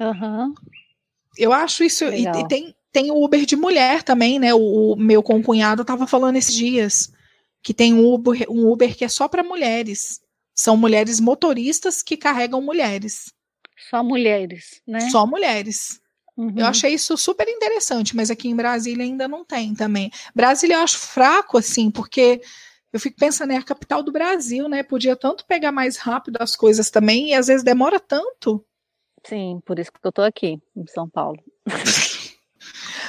Uhum. Eu acho isso, legal. e, e tem, tem o Uber de mulher também, né, o, o meu concunhado estava falando esses dias, que tem um Uber, um Uber que é só para mulheres, são mulheres motoristas que carregam mulheres. Só mulheres, né? Só mulheres. Uhum. Eu achei isso super interessante, mas aqui em Brasília ainda não tem também. Brasília eu acho fraco, assim, porque eu fico pensando, é a capital do Brasil, né, podia tanto pegar mais rápido as coisas também, e às vezes demora tanto. Sim, por isso que eu tô aqui, em São Paulo.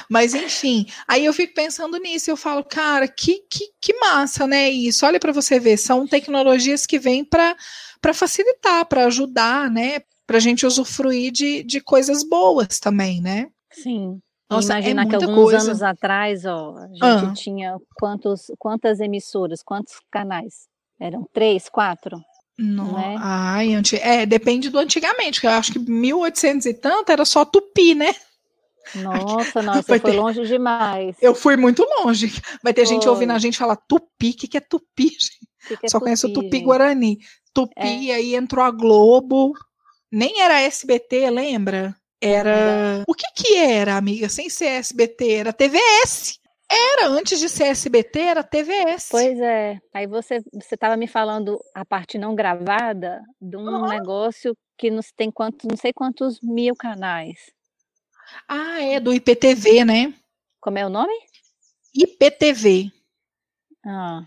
Mas, enfim, aí eu fico pensando nisso, eu falo, cara, que, que, que massa, né, isso, olha para você ver, são tecnologias que vêm para para facilitar, para ajudar, né, pra gente usufruir de, de coisas boas também, né? Sim. Nossa, imaginar é que alguns coisa. anos atrás, ó, a gente ah. tinha quantos, quantas emissoras, quantos canais? Eram três, quatro? Não, não é? Ai, anti... é, depende do antigamente, que eu acho que mil e oitocentos e tanto era só Tupi, né? Nossa, nossa, foi ter... longe demais. Eu fui muito longe. Vai ter foi. gente ouvindo a gente falar Tupi, o que, que é Tupi? Gente? Que que é só Tupi, conheço o Tupi, gente? Guarani. Tupi, é. Aí entrou a Globo, nem era S B T, lembra? Era... É. O que que era, amiga? Sem ser S B T, era T V S. Era, antes de ser S B T, era T V S. Pois é. Aí você estava você me falando a parte não gravada de um uhum. negócio que não tem quantos, não sei quantos mil canais. Ah, é, do I P T V, né? Como é o nome? I P T V. Ah.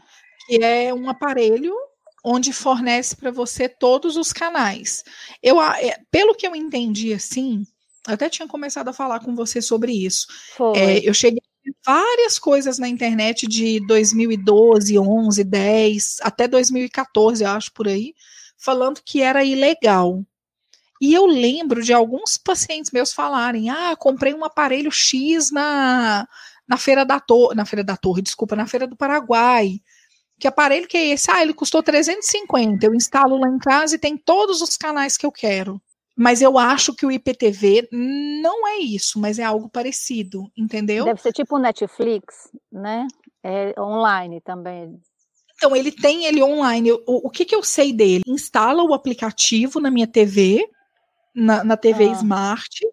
Que é um aparelho onde fornece para você todos os canais. Eu, pelo que eu entendi, assim, eu até tinha começado a falar com você sobre isso. Foi. É, eu cheguei várias coisas na internet de dois mil e doze, onze, dez, até dois mil e quatorze, eu acho, por aí, falando que era ilegal. E eu lembro de alguns pacientes meus falarem, ah, comprei um aparelho X na, na Feira da Torre, na Feira da Torre, desculpa, na Feira do Paraguai. Que aparelho que é esse? Ah, ele custou trezentos e cinquenta, eu instalo lá em casa e tem todos os canais que eu quero. Mas eu acho que o I P T V não é isso, mas é algo parecido, entendeu? Deve ser tipo o Netflix, né? É online também. Então, ele tem ele online. O, o que, que eu sei dele? Instala o aplicativo na minha T V, na, na T V ah. Smart,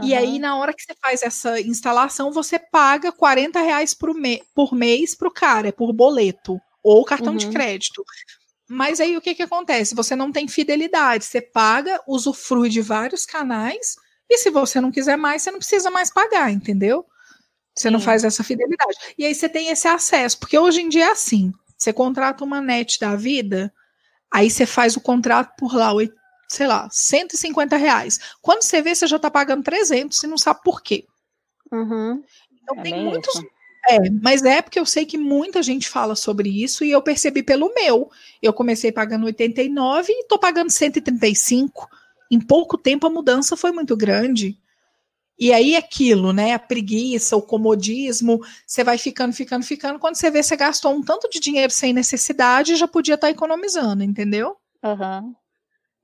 uhum. e aí na hora que você faz essa instalação, você paga quarenta reais por, me- por mês pro cara, é por boleto, ou cartão uhum. de crédito. Mas aí o que, que acontece? Você não tem fidelidade, você paga, usufrui de vários canais, e se você não quiser mais, você não precisa mais pagar, entendeu? Você Sim. não faz essa fidelidade. E aí você tem esse acesso, porque hoje em dia é assim, você contrata uma net da vida, aí você faz o contrato por lá, sei lá, cento e cinquenta reais. Quando você vê, você já tá pagando trezentos e não sabe por quê. Uhum. Então é tem muitos... Isso. É, mas é porque eu sei que muita gente fala sobre isso e eu percebi pelo meu. Eu comecei pagando oitenta e nove e estou pagando cento e trinta e cinco. Em pouco tempo a mudança foi muito grande. E aí aquilo, né? A preguiça, o comodismo, você vai ficando, ficando, ficando. Quando você vê, você gastou um tanto de dinheiro sem necessidade e já podia estar economizando, entendeu? Uhum.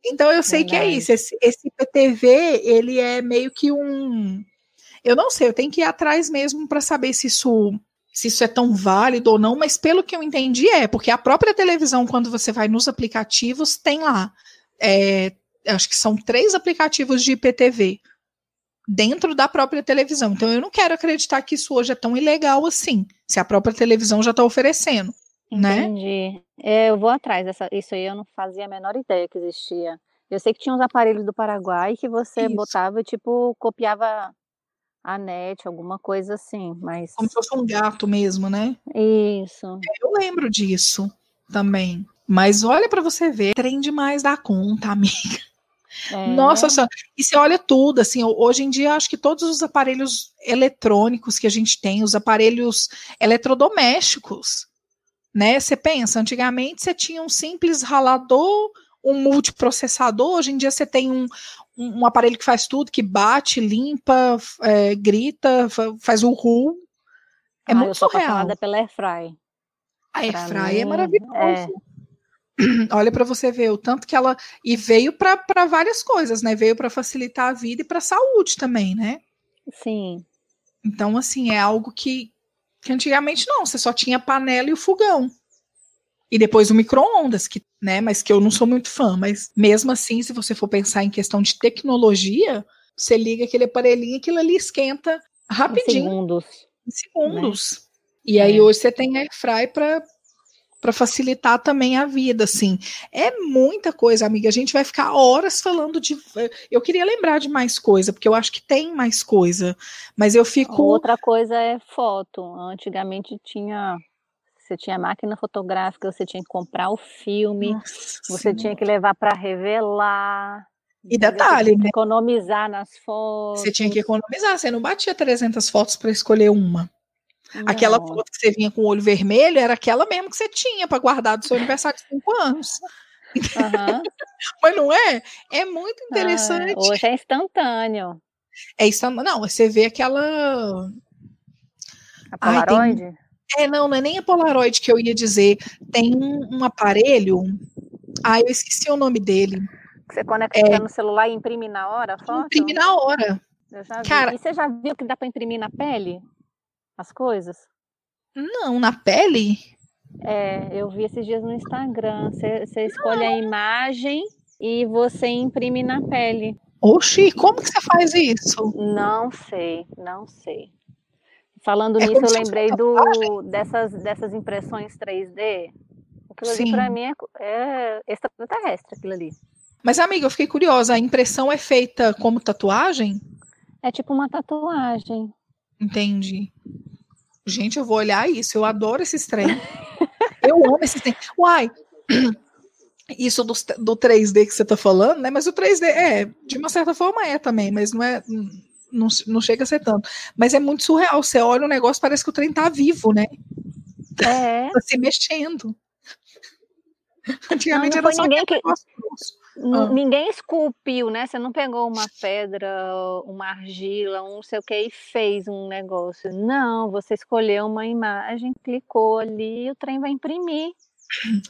Então eu sei é que nice. É isso. Esse, esse I P T V, ele é meio que um... Eu não sei, eu tenho que ir atrás mesmo para saber se isso, se isso é tão válido ou não, mas pelo que eu entendi é, porque a própria televisão, quando você vai nos aplicativos, tem lá, é, acho que são três aplicativos de I P T V dentro da própria televisão. Então eu não quero acreditar que isso hoje é tão ilegal assim, se a própria televisão já está oferecendo. Entendi. Né? É, eu vou atrás dessa, isso aí eu não fazia a menor ideia que existia. Eu sei que tinha uns aparelhos do Paraguai que você isso. botava e tipo, copiava... a net, alguma coisa assim, mas... Como se fosse um gato mesmo, né? Isso. Eu lembro disso também. Mas olha pra você ver, trem demais da conta, amiga. É. Nossa senhora. E você olha tudo, assim, hoje em dia acho que todos os aparelhos eletrônicos que a gente tem, os aparelhos eletrodomésticos, né? Você pensa, antigamente você tinha um simples ralador, um multiprocessador, hoje em dia você tem um... um aparelho que faz tudo, que bate, limpa, é, grita, faz o ru. É ah, muito eu sou surreal. Pela Airfry. A Airfry é maravilhosa. É. Olha para você ver o tanto que ela... E veio para várias coisas, né? Veio para facilitar a vida e para a saúde também, né? Sim. Então, assim, é algo que, que antigamente não. Você só tinha a panela e o fogão. E depois o micro-ondas, que, né, mas que eu não sou muito fã. Mas mesmo assim, se você for pensar em questão de tecnologia, você liga aquele aparelhinho e aquilo ali esquenta rapidinho. Em segundos. Em segundos. Né? E aí é. Hoje você tem airfry para para facilitar também a vida, assim. É muita coisa, amiga. A gente vai ficar horas falando de... Eu queria lembrar de mais coisa, porque eu acho que tem mais coisa. Mas eu fico... Outra coisa é foto. Antigamente tinha... Você tinha máquina fotográfica, você tinha que comprar o filme, Nossa você senhora. Tinha que levar para revelar. E detalhe, você tinha que né? economizar nas fotos. Você tinha que economizar, você não batia trezentas fotos para escolher uma. Não. Aquela foto que você vinha com o olho vermelho era aquela mesmo que você tinha para guardar do seu aniversário de cinco anos. Uhum. Mas não é? É muito interessante. Ah, hoje é instantâneo. É instantâneo. Não, você vê aquela... A Polaroid? Ai, tem... É, não, não é nem a Polaroid que eu ia dizer. Tem um, um aparelho... Ah, eu esqueci o nome dele. Você conecta é... no celular e imprime na hora a foto? Imprime na hora. Eu já vi. Cara... E você já viu que dá para imprimir na pele as coisas? Não, na pele? É, eu vi esses dias no Instagram. Você, você escolhe a imagem e você imprime na pele. Oxi, como que você faz isso? Não sei, não sei. Falando é nisso, eu lembrei do, dessas, dessas impressões três D. Aquilo Sim. ali, para mim, é, é extraterrestre, aquilo ali. Mas, amiga, eu fiquei curiosa. A impressão é feita como tatuagem? É tipo uma tatuagem. Entendi. Gente, eu vou olhar isso. Eu adoro esses trem. Eu amo esses trem. Uai! Isso do, do três D que você tá falando, né? Mas o três D, é, de uma certa forma é também, mas não é... Não, não chega a ser tanto. Mas é muito surreal. Você olha o negócio, parece que o trem tá vivo, né? É. Tá se mexendo. Antigamente não, não era só ninguém que... Ah. Ninguém esculpiu, né? Você não pegou uma pedra, uma argila, um não sei o que e fez um negócio. Não, você escolheu uma imagem, clicou ali e o trem vai imprimir.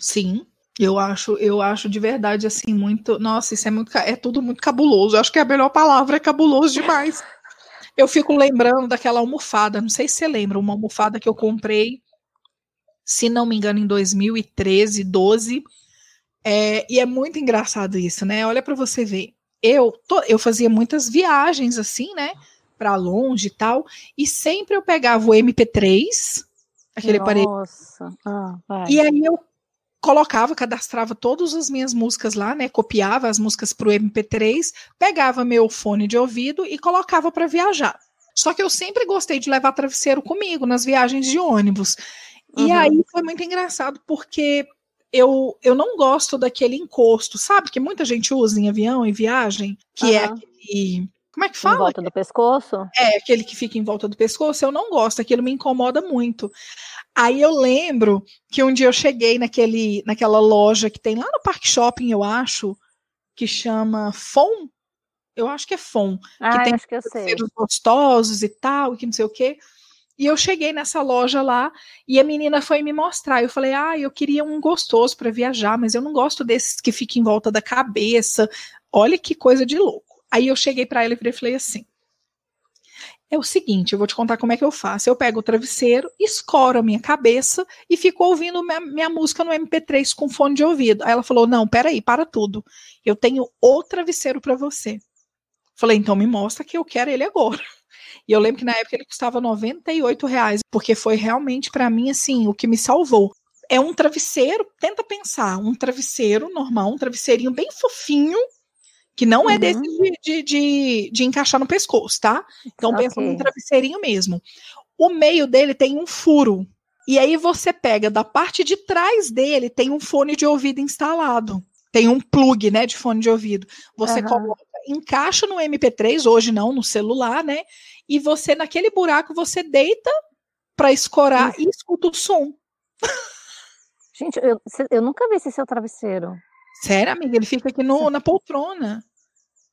Sim. Eu acho, eu acho de verdade, assim, muito... Nossa, isso é muito... É tudo muito cabuloso. Eu acho que a melhor palavra é cabuloso demais. Eu fico lembrando daquela almofada. Não sei se você lembra. Uma almofada que eu comprei, se não me engano, em dois mil e treze, doze. É, e é muito engraçado isso, né? Olha pra você ver. Eu, tô, eu fazia muitas viagens, assim, né? Pra longe e tal. E sempre eu pegava o M P três. Aquele aparelho. Nossa. Ah, vai. E aí eu... colocava, cadastrava todas as minhas músicas lá, né, copiava as músicas pro M P três, pegava meu fone de ouvido e colocava para viajar. Só que eu sempre gostei de levar travesseiro comigo nas viagens de ônibus. Uhum. E aí foi muito engraçado, porque eu, eu não gosto daquele encosto, sabe, que muita gente usa em avião, em viagem, que uhum. é aquele... Como é que fala? Em volta do pescoço? É, aquele que fica em volta do pescoço, eu não gosto, aquilo me incomoda muito. Aí eu lembro que um dia eu cheguei naquele, naquela loja que tem lá no Parque Shopping, eu acho, que chama Fon, eu acho que é Fon, ah, que tem travesseiros gostosos e tal, e que não sei o quê. E eu cheguei nessa loja lá e a menina foi me mostrar. Eu falei, ah, eu queria um gostoso para viajar, mas eu não gosto desses que fica em volta da cabeça. Olha que coisa de louco. Aí eu cheguei pra ela e falei assim, é o seguinte, eu vou te contar como é que eu faço. Eu pego o travesseiro, escoro a minha cabeça e fico ouvindo minha, minha música no M P três com fone de ouvido. Aí ela falou, não, peraí, para tudo. Eu tenho o travesseiro pra você. Falei, então me mostra que eu quero ele agora. E eu lembro que na época ele custava noventa e oito reais, porque foi realmente pra mim, assim, o que me salvou. É um travesseiro, tenta pensar, um travesseiro normal, um travesseirinho bem fofinho, que não uhum. é desse de, de, de, de encaixar no pescoço, tá? Então, okay. pensa num travesseirinho mesmo. O meio dele tem um furo. E aí você pega, da parte de trás dele, tem um fone de ouvido instalado. Tem um plug, né, de fone de ouvido. Você uhum. coloca, encaixa no M P três, hoje não, no celular, né? E você, naquele buraco, você deita pra escorar uhum. e escuta o som. Gente, eu, eu nunca vi esse seu travesseiro. Sério, amiga? Ele fica aqui no, na poltrona.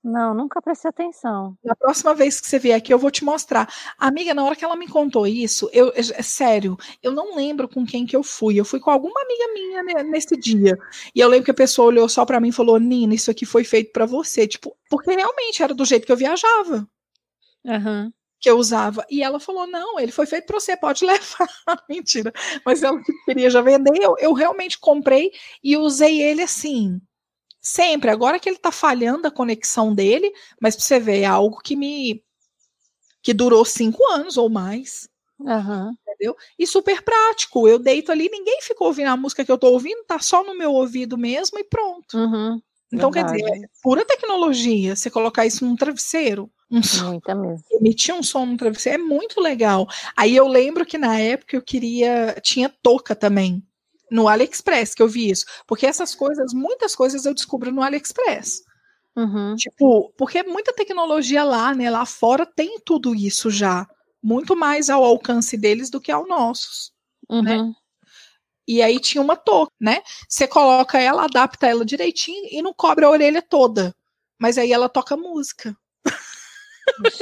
Não, nunca prestei atenção. Na próxima vez que você vier aqui, eu vou te mostrar. Amiga, na hora que ela me contou isso, eu, é sério, eu não lembro com quem que eu fui. Eu fui com alguma amiga minha, né, nesse dia. E eu lembro que a pessoa olhou só pra mim e falou, Nina, isso aqui foi feito pra você. Tipo, porque realmente era do jeito que eu viajava. Uhum. Que eu usava. E ela falou, não, ele foi feito pra você, pode levar. Mentira. Mas ela queria já vender. Eu, eu realmente comprei e usei ele assim. Sempre. Agora que ele tá falhando a conexão dele, mas pra você ver, é algo que me... que durou cinco anos ou mais. Uhum. Entendeu? E super prático. Eu deito ali, ninguém ficou ouvindo a música que eu tô ouvindo, tá só no meu ouvido mesmo e pronto. Uhum. Então, verdade. Quer dizer, é pura tecnologia. Você colocar isso num travesseiro, um som, emitir um som no travesseiro, é muito legal. Aí eu lembro que na época eu queria, tinha touca também, no AliExpress que eu vi isso, porque essas coisas, muitas coisas eu descubro no AliExpress, uhum. tipo, porque muita tecnologia lá, né, lá fora tem tudo isso já, muito mais ao alcance deles do que ao nossos, uhum. né? E aí tinha uma touca, né, você coloca ela, adapta ela direitinho e não cobre a orelha toda, mas aí ela toca música.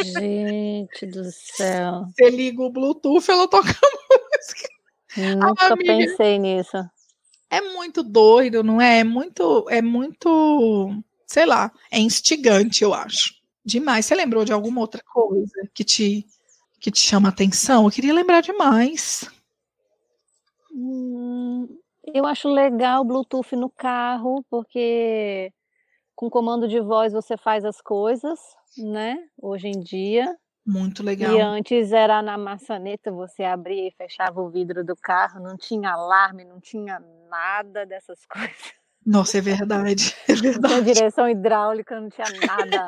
Gente do céu. Você liga o Bluetooth, ela toca música. Nunca ah, pensei nisso. É muito doido, não é? É muito, é muito, sei lá, é instigante, eu acho. Demais. Você lembrou de alguma outra coisa que te, que te chama atenção? Eu queria lembrar demais. Hum, eu acho legal o Bluetooth no carro, porque... com comando de voz você faz as coisas, né? Hoje em dia, Muito legal. E antes era na maçaneta, você abria e fechava o vidro do carro, não tinha alarme, não tinha nada dessas coisas. Nossa, é verdade. É verdade. Não tinha direção hidráulica, não tinha nada.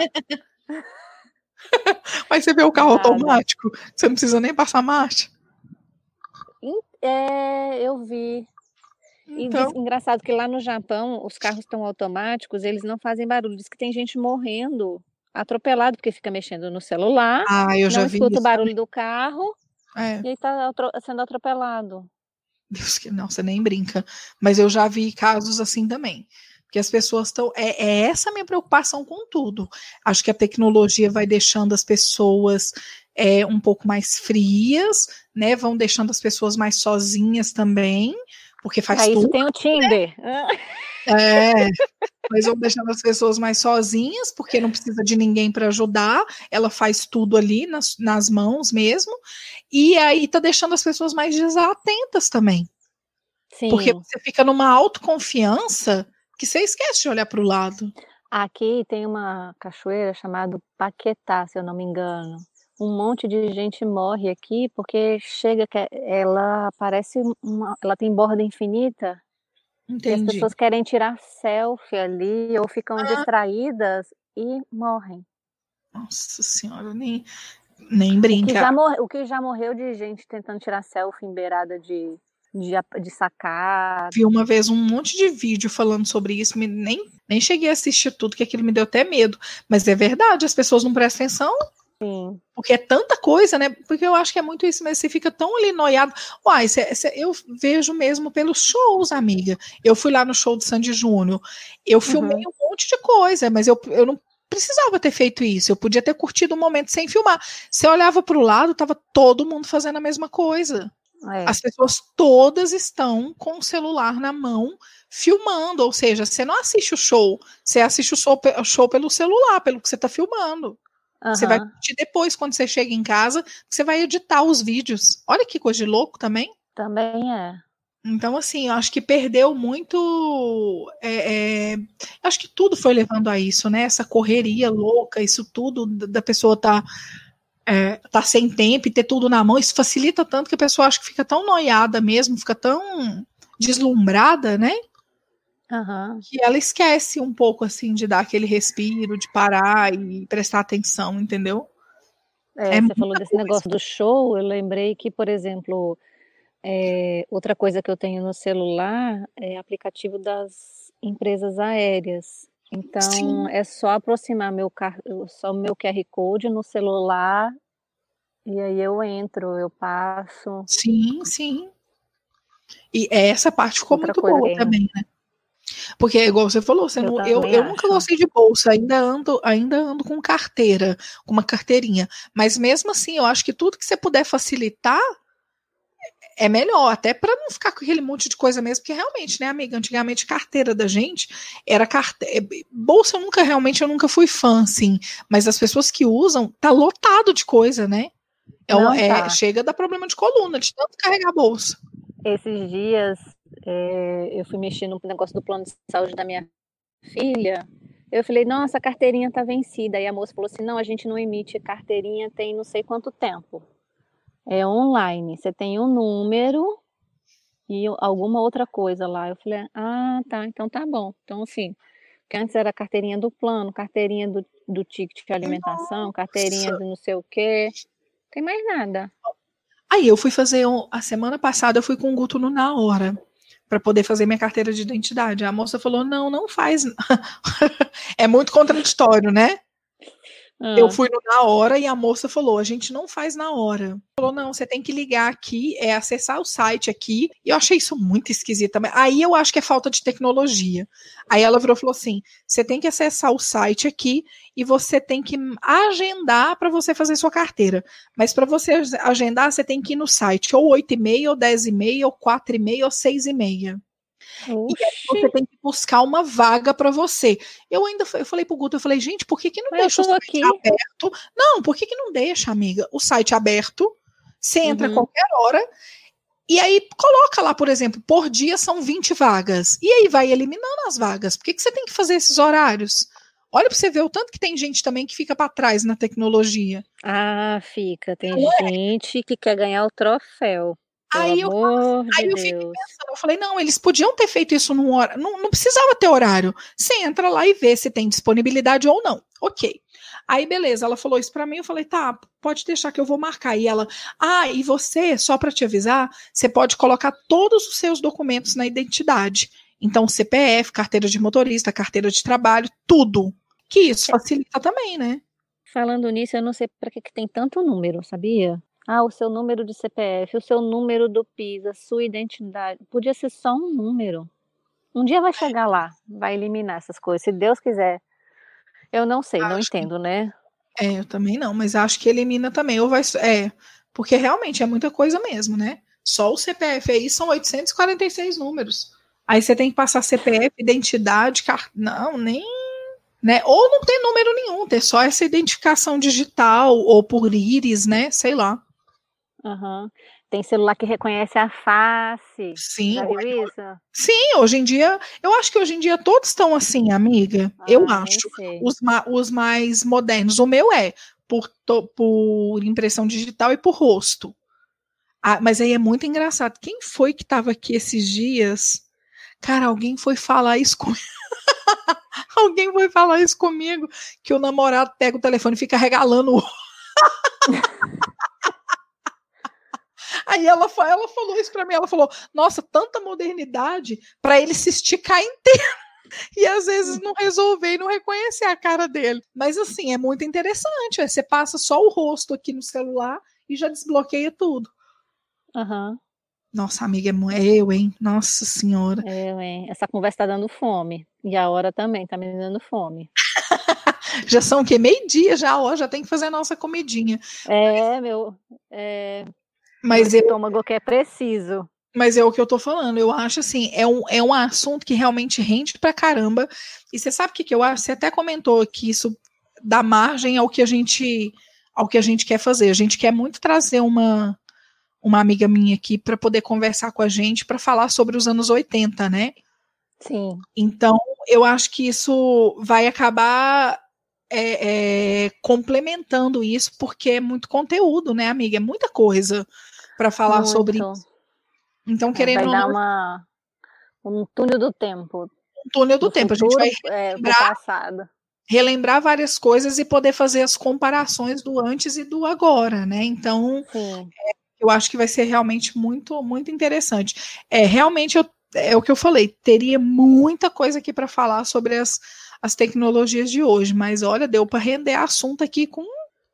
Mas você vê o carro nada. automático, você não precisa nem passar marcha. É, eu vi. Então... E engraçado que lá no Japão, os carros estão automáticos, eles não fazem barulho. Diz que tem gente morrendo, atropelado, porque fica mexendo no celular. Ah, eu já vi isso. Não escuta o barulho do carro é. e está sendo atropelado. Deus que não, você nem brinca. Mas eu já vi casos assim também. Porque as pessoas estão... É, é essa a minha preocupação com tudo. Acho que a tecnologia vai deixando as pessoas... É, um pouco mais frias, né? Vão deixando as pessoas mais sozinhas também, porque faz tudo. Aí tem o Tinder. Né? É, mas vão deixando as pessoas mais sozinhas, porque não precisa de ninguém para ajudar, ela faz tudo ali nas, nas mãos mesmo, e aí tá deixando as pessoas mais desatentas também. Sim. Porque você fica numa autoconfiança que você esquece de olhar para o lado. Aqui tem uma cachoeira chamada Paquetá, se eu não me engano. Um monte de gente morre aqui porque chega que ela parece uma, ela tem borda infinita. Entendi. E as pessoas querem tirar selfie ali ou ficam ah. distraídas e morrem. Nossa senhora, nem, nem brinca. O que, já morre, o que já morreu de gente tentando tirar selfie em beirada de, de, de sacada. Vi uma vez um monte de vídeo falando sobre isso, nem, nem cheguei a assistir tudo, que aquilo me deu até medo. Mas é verdade, as pessoas não prestam atenção. Sim. Porque é tanta coisa, né? Porque eu acho que é muito isso mesmo, você fica tão ali noiado. Uai, cê, cê, eu vejo mesmo pelos shows, amiga. Eu fui lá no show do Sandy Júnior, eu filmei uhum. um monte de coisa, mas eu, eu não precisava ter feito isso, eu podia ter curtido um momento sem filmar. Você olhava para o lado, tava todo mundo fazendo a mesma coisa. É. As pessoas todas estão com o celular na mão filmando, ou seja, você não assiste o show, você assiste o show, o show pelo celular, pelo que você está filmando. Uhum. Você vai curtir depois, quando você chega em casa, você vai editar os vídeos. Olha que coisa de louco também. Também é. Então, assim, eu acho que perdeu muito... É, é, acho que tudo foi levando a isso, né? Essa correria louca, isso tudo, da pessoa tá, é, tá sem tempo e ter tudo na mão, isso facilita tanto que a pessoa acha que fica tão noiada mesmo, fica tão deslumbrada, né? Uhum. Que ela esquece um pouco, assim, de dar aquele respiro, de parar e prestar atenção, entendeu? É, é você falou desse coisa. Negócio do show, eu lembrei que, por exemplo, é, outra coisa que eu tenho no celular é aplicativo das empresas aéreas. Então, Sim. é só aproximar meu, só meu Q R Code no celular e aí eu entro, eu passo. Sim, sim. E essa parte ficou outra muito boa dentro. Também, né? Porque, igual você falou, você eu, não, eu, eu nunca gostei de bolsa, ainda ando, ainda ando com carteira, com uma carteirinha. Mas mesmo assim, eu acho que tudo que você puder facilitar é melhor, até para não ficar com aquele monte de coisa mesmo, porque realmente, né, amiga, antigamente carteira da gente era carteira. Bolsa eu nunca, realmente, eu nunca fui fã, assim, mas as pessoas que usam, tá lotado de coisa, né? É, não, é, tá. Chega a dar problema de coluna, de tanto carregar a bolsa. Esses dias... É, eu fui mexer no negócio do plano de saúde da minha filha, eu falei, nossa, a carteirinha tá vencida, e a moça falou assim, não, a gente não emite carteirinha, tem não sei quanto tempo, é online, você tem um número e alguma outra coisa lá. Eu falei, ah, tá, então tá bom. Então, assim, porque antes era carteirinha do plano, carteirinha do, do ticket de alimentação, nossa. Carteirinha do não sei o quê, não tem mais nada. Aí eu fui fazer, a semana passada eu fui com o Guto no Na Hora para poder fazer minha carteira de identidade. A moça falou, não, não faz. É muito contraditório, né? Ah. Eu fui no Na Hora e a moça falou, a gente não faz na hora. Falou, não, você tem que ligar aqui, é acessar o site aqui. E eu achei isso muito esquisito também. Aí eu acho que é falta de tecnologia. Aí ela virou e falou assim, você tem que acessar o site aqui e você tem que agendar para você fazer sua carteira. Mas para você agendar, você tem que ir no site ou oito e meia, ou dez e meia, ou quatro e meia, ou seis e meia. E aí você tem que buscar uma vaga para você. Eu ainda eu falei pro Guto, eu falei, gente, por que que não deixa o site aqui. aberto? Não, por que que não deixa, amiga? O site aberto, você entra uhum. a qualquer hora, e aí coloca lá, por exemplo, por dia são vinte vagas, e aí vai eliminando as vagas. Por que que você tem que fazer esses horários? Olha para você ver o tanto que tem gente também que fica para trás na tecnologia. Ah, fica. Tem Ué? gente que quer ganhar o troféu. Aí, eu, aí de eu fiquei Deus. pensando, eu falei, não, eles podiam ter feito isso num horário, não, não precisava ter horário, você entra lá e vê se tem disponibilidade ou não, ok. Aí beleza, ela falou isso pra mim, eu falei, tá, pode deixar que eu vou marcar. E ela, ah, e você, só pra te avisar, você pode colocar todos os seus documentos na identidade, então C P F, carteira de motorista, carteira de trabalho, tudo, que isso facilita também, né? Falando nisso, eu não sei pra que, que tem tanto número, sabia? Ah, o seu número de C P F, o seu número do P I S, a sua identidade. Podia ser só um número. Um dia vai chegar lá, vai eliminar essas coisas, se Deus quiser. Eu não sei, acho não entendo, que... né? É, eu também não, mas acho que elimina também. Ou vai... É, porque realmente é muita coisa mesmo, né? Só o C P F aí são oitocentos e quarenta e seis números. Aí você tem que passar C P F, identidade, cartão, não, nem... Né? Ou não tem número nenhum, ter só essa identificação digital, ou por íris, né? Sei lá. Uhum. Tem celular que reconhece a face. Sim, já viu isso? Sim, hoje em dia, eu acho que hoje em dia todos estão assim, amiga. Ah, eu acho. Os, os mais modernos. O meu é por, por impressão digital e por rosto. Ah, mas aí é muito engraçado. Quem foi que estava aqui esses dias? Cara, alguém foi falar isso comigo. Alguém foi falar isso comigo. Que o namorado pega o telefone e fica regalando o. Aí ela, ela falou isso pra mim, ela falou, nossa, tanta modernidade pra ele se esticar inteiro e às vezes não resolver e não reconhecer a cara dele. Mas assim, é muito interessante, você passa só o rosto aqui no celular e já desbloqueia tudo. Uhum. Nossa, amiga, é eu, hein? Nossa senhora. Eu, hein? Essa conversa tá dando fome e a hora também tá me dando fome. Já são o quê? Meio-dia já, ó, já tem que fazer a nossa comidinha. É, Mas... meu... É... Mas o estômago que é preciso. Mas é o que eu tô falando, eu acho assim, é um, é um assunto que realmente rende pra caramba, e você sabe o que, que eu acho? Você até comentou que isso dá margem ao que a gente, ao que a gente quer fazer, a gente quer muito trazer uma, uma amiga minha aqui pra poder conversar com a gente, pra falar sobre os anos oitenta, né? Sim. Então, eu acho que isso vai acabar... É, é, complementando isso, porque é muito conteúdo, né, amiga? É muita coisa para falar muito. Sobre isso. Então, querendo... Vai dar uma... um túnel do tempo. Um túnel do, do tempo. Futuro, a gente vai relembrar, é, relembrar várias coisas e poder fazer as comparações do antes e do agora, né? Então, é, eu acho que vai ser realmente muito, muito interessante. É, realmente, eu, é o que eu falei, teria muita coisa aqui para falar sobre as as tecnologias de hoje, mas olha, deu para render assunto aqui com,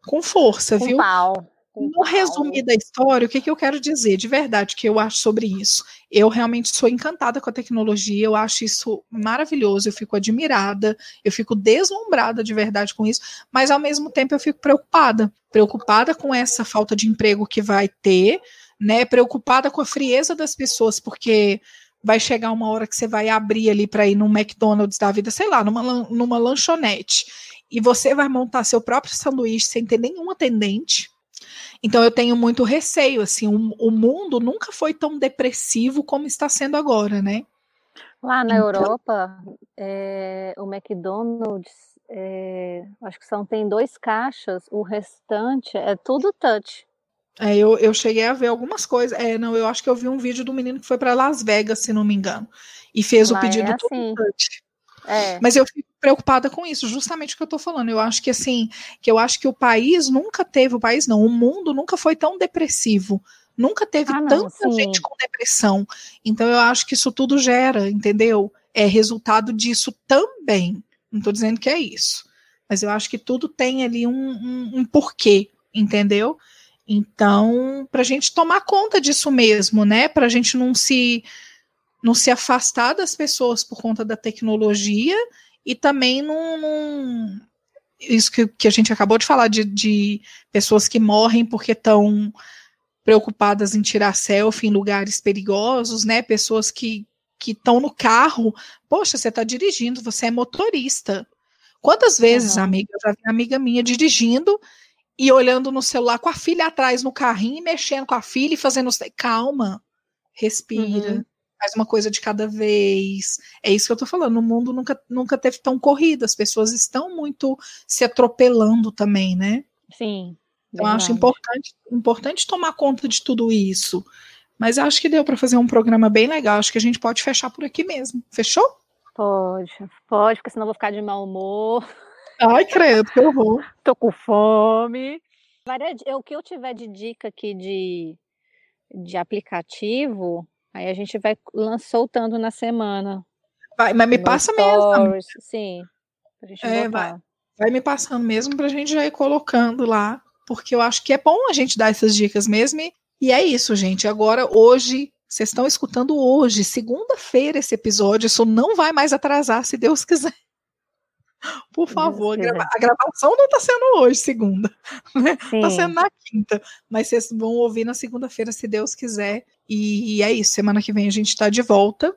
com força, com viu? Pau, com no resumir da história, o que, que eu quero dizer de verdade, que eu acho sobre isso? Eu realmente sou encantada com a tecnologia, eu acho isso maravilhoso, eu fico admirada, eu fico deslumbrada de verdade com isso, mas ao mesmo tempo eu fico preocupada, preocupada com essa falta de emprego que vai ter, né? Preocupada com a frieza das pessoas, porque... vai chegar uma hora que você vai abrir ali para ir num McDonald's da vida, sei lá, numa, numa lanchonete, e você vai montar seu próprio sanduíche sem ter nenhum atendente. Então eu tenho muito receio, assim, o, o mundo nunca foi tão depressivo como está sendo agora, né? Lá na então... Europa, é, o McDonald's, é, acho que só tem dois caixas, o restante é tudo touch. É, eu, eu cheguei a ver algumas coisas. É, não, eu acho que eu vi um vídeo do menino que foi para Las Vegas, se não me engano, e fez Lá o pedido é assim. É. Mas eu fico preocupada com isso, justamente o que eu tô falando. Eu acho que assim, que eu acho que o país nunca teve, o país não, o mundo nunca foi tão depressivo, nunca teve ah, não, tanta sim. gente com depressão. Então eu acho que isso tudo gera, entendeu? É resultado disso também. Não tô dizendo que é isso, mas eu acho que tudo tem ali um, um, um porquê, entendeu? Então, para a gente tomar conta disso mesmo, né? Para a gente não se, não se afastar das pessoas por conta da tecnologia e também não... não isso que, que a gente acabou de falar de, de pessoas que morrem porque estão preocupadas em tirar selfie em lugares perigosos, né? Pessoas que estão no carro. Poxa, você está dirigindo, você é motorista. Quantas vezes, Não. amiga, eu já vi uma amiga minha dirigindo... e olhando no celular com a filha atrás no carrinho, mexendo com a filha e fazendo... Calma, respira, uhum. faz uma coisa de cada vez. É isso que eu tô falando, o mundo nunca, nunca teve tão corrido, as pessoas estão muito se atropelando também, né? Sim. Então, eu acho importante, importante tomar conta de tudo isso. Mas acho que deu para fazer um programa bem legal. Acho que a gente pode fechar por aqui mesmo. Fechou? Pode, pode, porque senão eu vou ficar de mau humor. Ai, credo, que eu vou. Tô com fome. O que eu tiver de dica aqui de, de aplicativo, aí a gente vai soltando na semana. Vai, mas me passa mesmo. Sim. Pra gente é, vai, vai me passando mesmo pra gente já ir colocando lá. Porque eu acho que é bom a gente dar essas dicas mesmo. E, e é isso, gente. Agora, hoje, vocês estão escutando hoje, segunda-feira, esse episódio. Isso não vai mais atrasar, se Deus quiser. Por favor, Deus a, grava- a gravação não está sendo hoje, segunda. Está sendo na quinta. Mas vocês vão ouvir na segunda-feira, se Deus quiser. E, e é isso. Semana que vem a gente está de volta.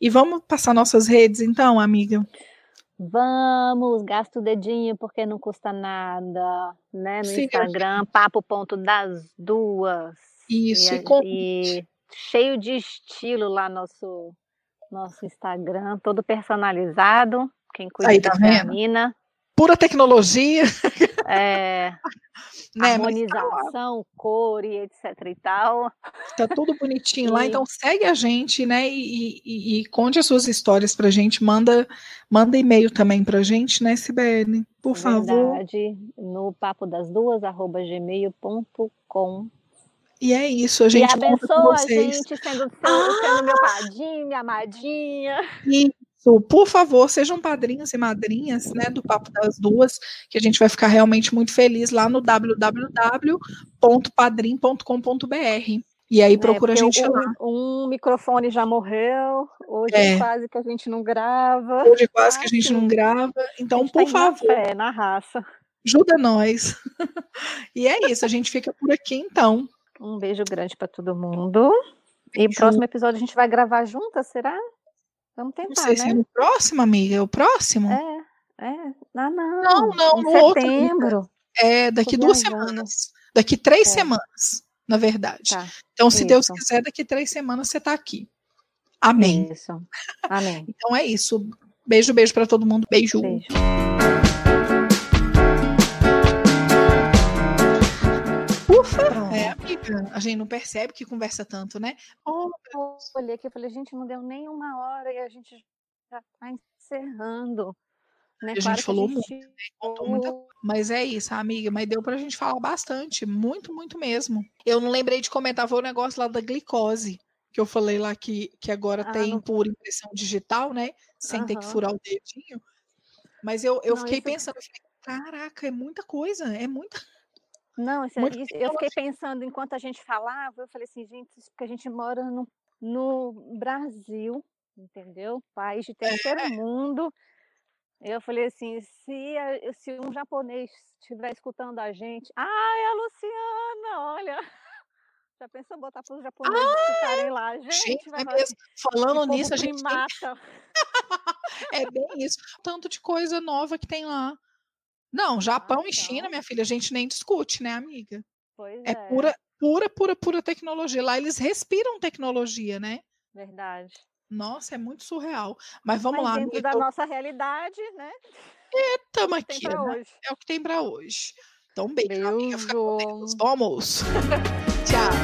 E vamos passar nossas redes, então, amiga? Vamos, gasta o dedinho porque não custa nada, né? No Sim, Instagram, papo ponto das duas. Isso, e, e, com... e cheio de estilo lá nosso, nosso Instagram, todo personalizado. Quem cuida aí, tá da menina. Pura tecnologia. É, né, harmonização, tá cor e etc e tal. Tá tudo bonitinho e... lá, então segue a gente, né, e, e, e conte as suas histórias pra gente, manda, manda e-mail também pra gente, né, Cibele, por é favor. Verdade, no papo das duas arroba gmail ponto com. E é isso, a gente e abençoa com vocês. A gente sendo, ah! sendo meu padinho, minha amadinha. E... por favor, sejam padrinhos e madrinhas, né, do Papo das Duas, que a gente vai ficar realmente muito feliz lá no w w w ponto padrim ponto com ponto b r. E aí procura é, a gente um, lá. Um microfone já morreu, hoje é. quase que a gente não grava. Hoje quase ah, que a gente sim. não grava, então, por tá favor. É, na raça. Ajuda nós. E é isso, a gente fica por aqui, então. Um beijo grande para todo mundo. E o próximo episódio a gente vai gravar juntas, será? Vamos tentar, não sei, né? Se é no próximo, amiga, é o próximo? É, é. Ah, não, não, não, no setembro. Outro, é, daqui duas semanas, daqui três é. semanas, na verdade. Tá. Então, se isso. Deus quiser, daqui três semanas você está aqui. Amém. Isso. Amém. Então é isso. Beijo, beijo para todo mundo. Beijo. Beijo. Ufa! É, amiga, a gente não percebe que conversa tanto, né? Oh, eu olhei aqui, eu falei, gente, não deu nem uma hora e a gente já tá encerrando. Né? A gente claro falou a gente... muito, né? Contou muita... mas é isso, amiga, mas deu pra gente falar bastante, muito, muito mesmo. Eu não lembrei de comentar, foi o negócio lá da glicose, que eu falei lá que, que agora ah, tem não... por impressão digital, né? Sem uhum. ter que furar o dedinho. Mas eu, eu não, fiquei isso... pensando, eu fiquei, caraca, é muita coisa, é muita... Não, isso, isso, eu fiquei pensando, enquanto a gente falava, eu falei assim, gente, isso porque a gente mora no, no Brasil, entendeu? País de terceiro é. mundo. Eu falei assim, se, se um japonês estiver escutando a gente, ah, é a Luciana, olha, já pensou em botar para os japoneses ah, ficarem lá? Gente, gente vai é falar, falando nisso, a gente mata. Tem... é bem isso, tanto de coisa nova que tem lá. Não, Japão ah, e China, minha filha, a gente nem discute, né, amiga? Pois é. É pura, pura, pura, pura tecnologia. Lá eles respiram tecnologia, né? Verdade. Nossa, é muito surreal. Mas vamos mas lá. Dentro da tô... nossa realidade, né? É, tamo aqui. Né? É o que tem pra hoje. Então, beijo, beijo. Amiga. Fica com Deus. Bom almoço. Tchau.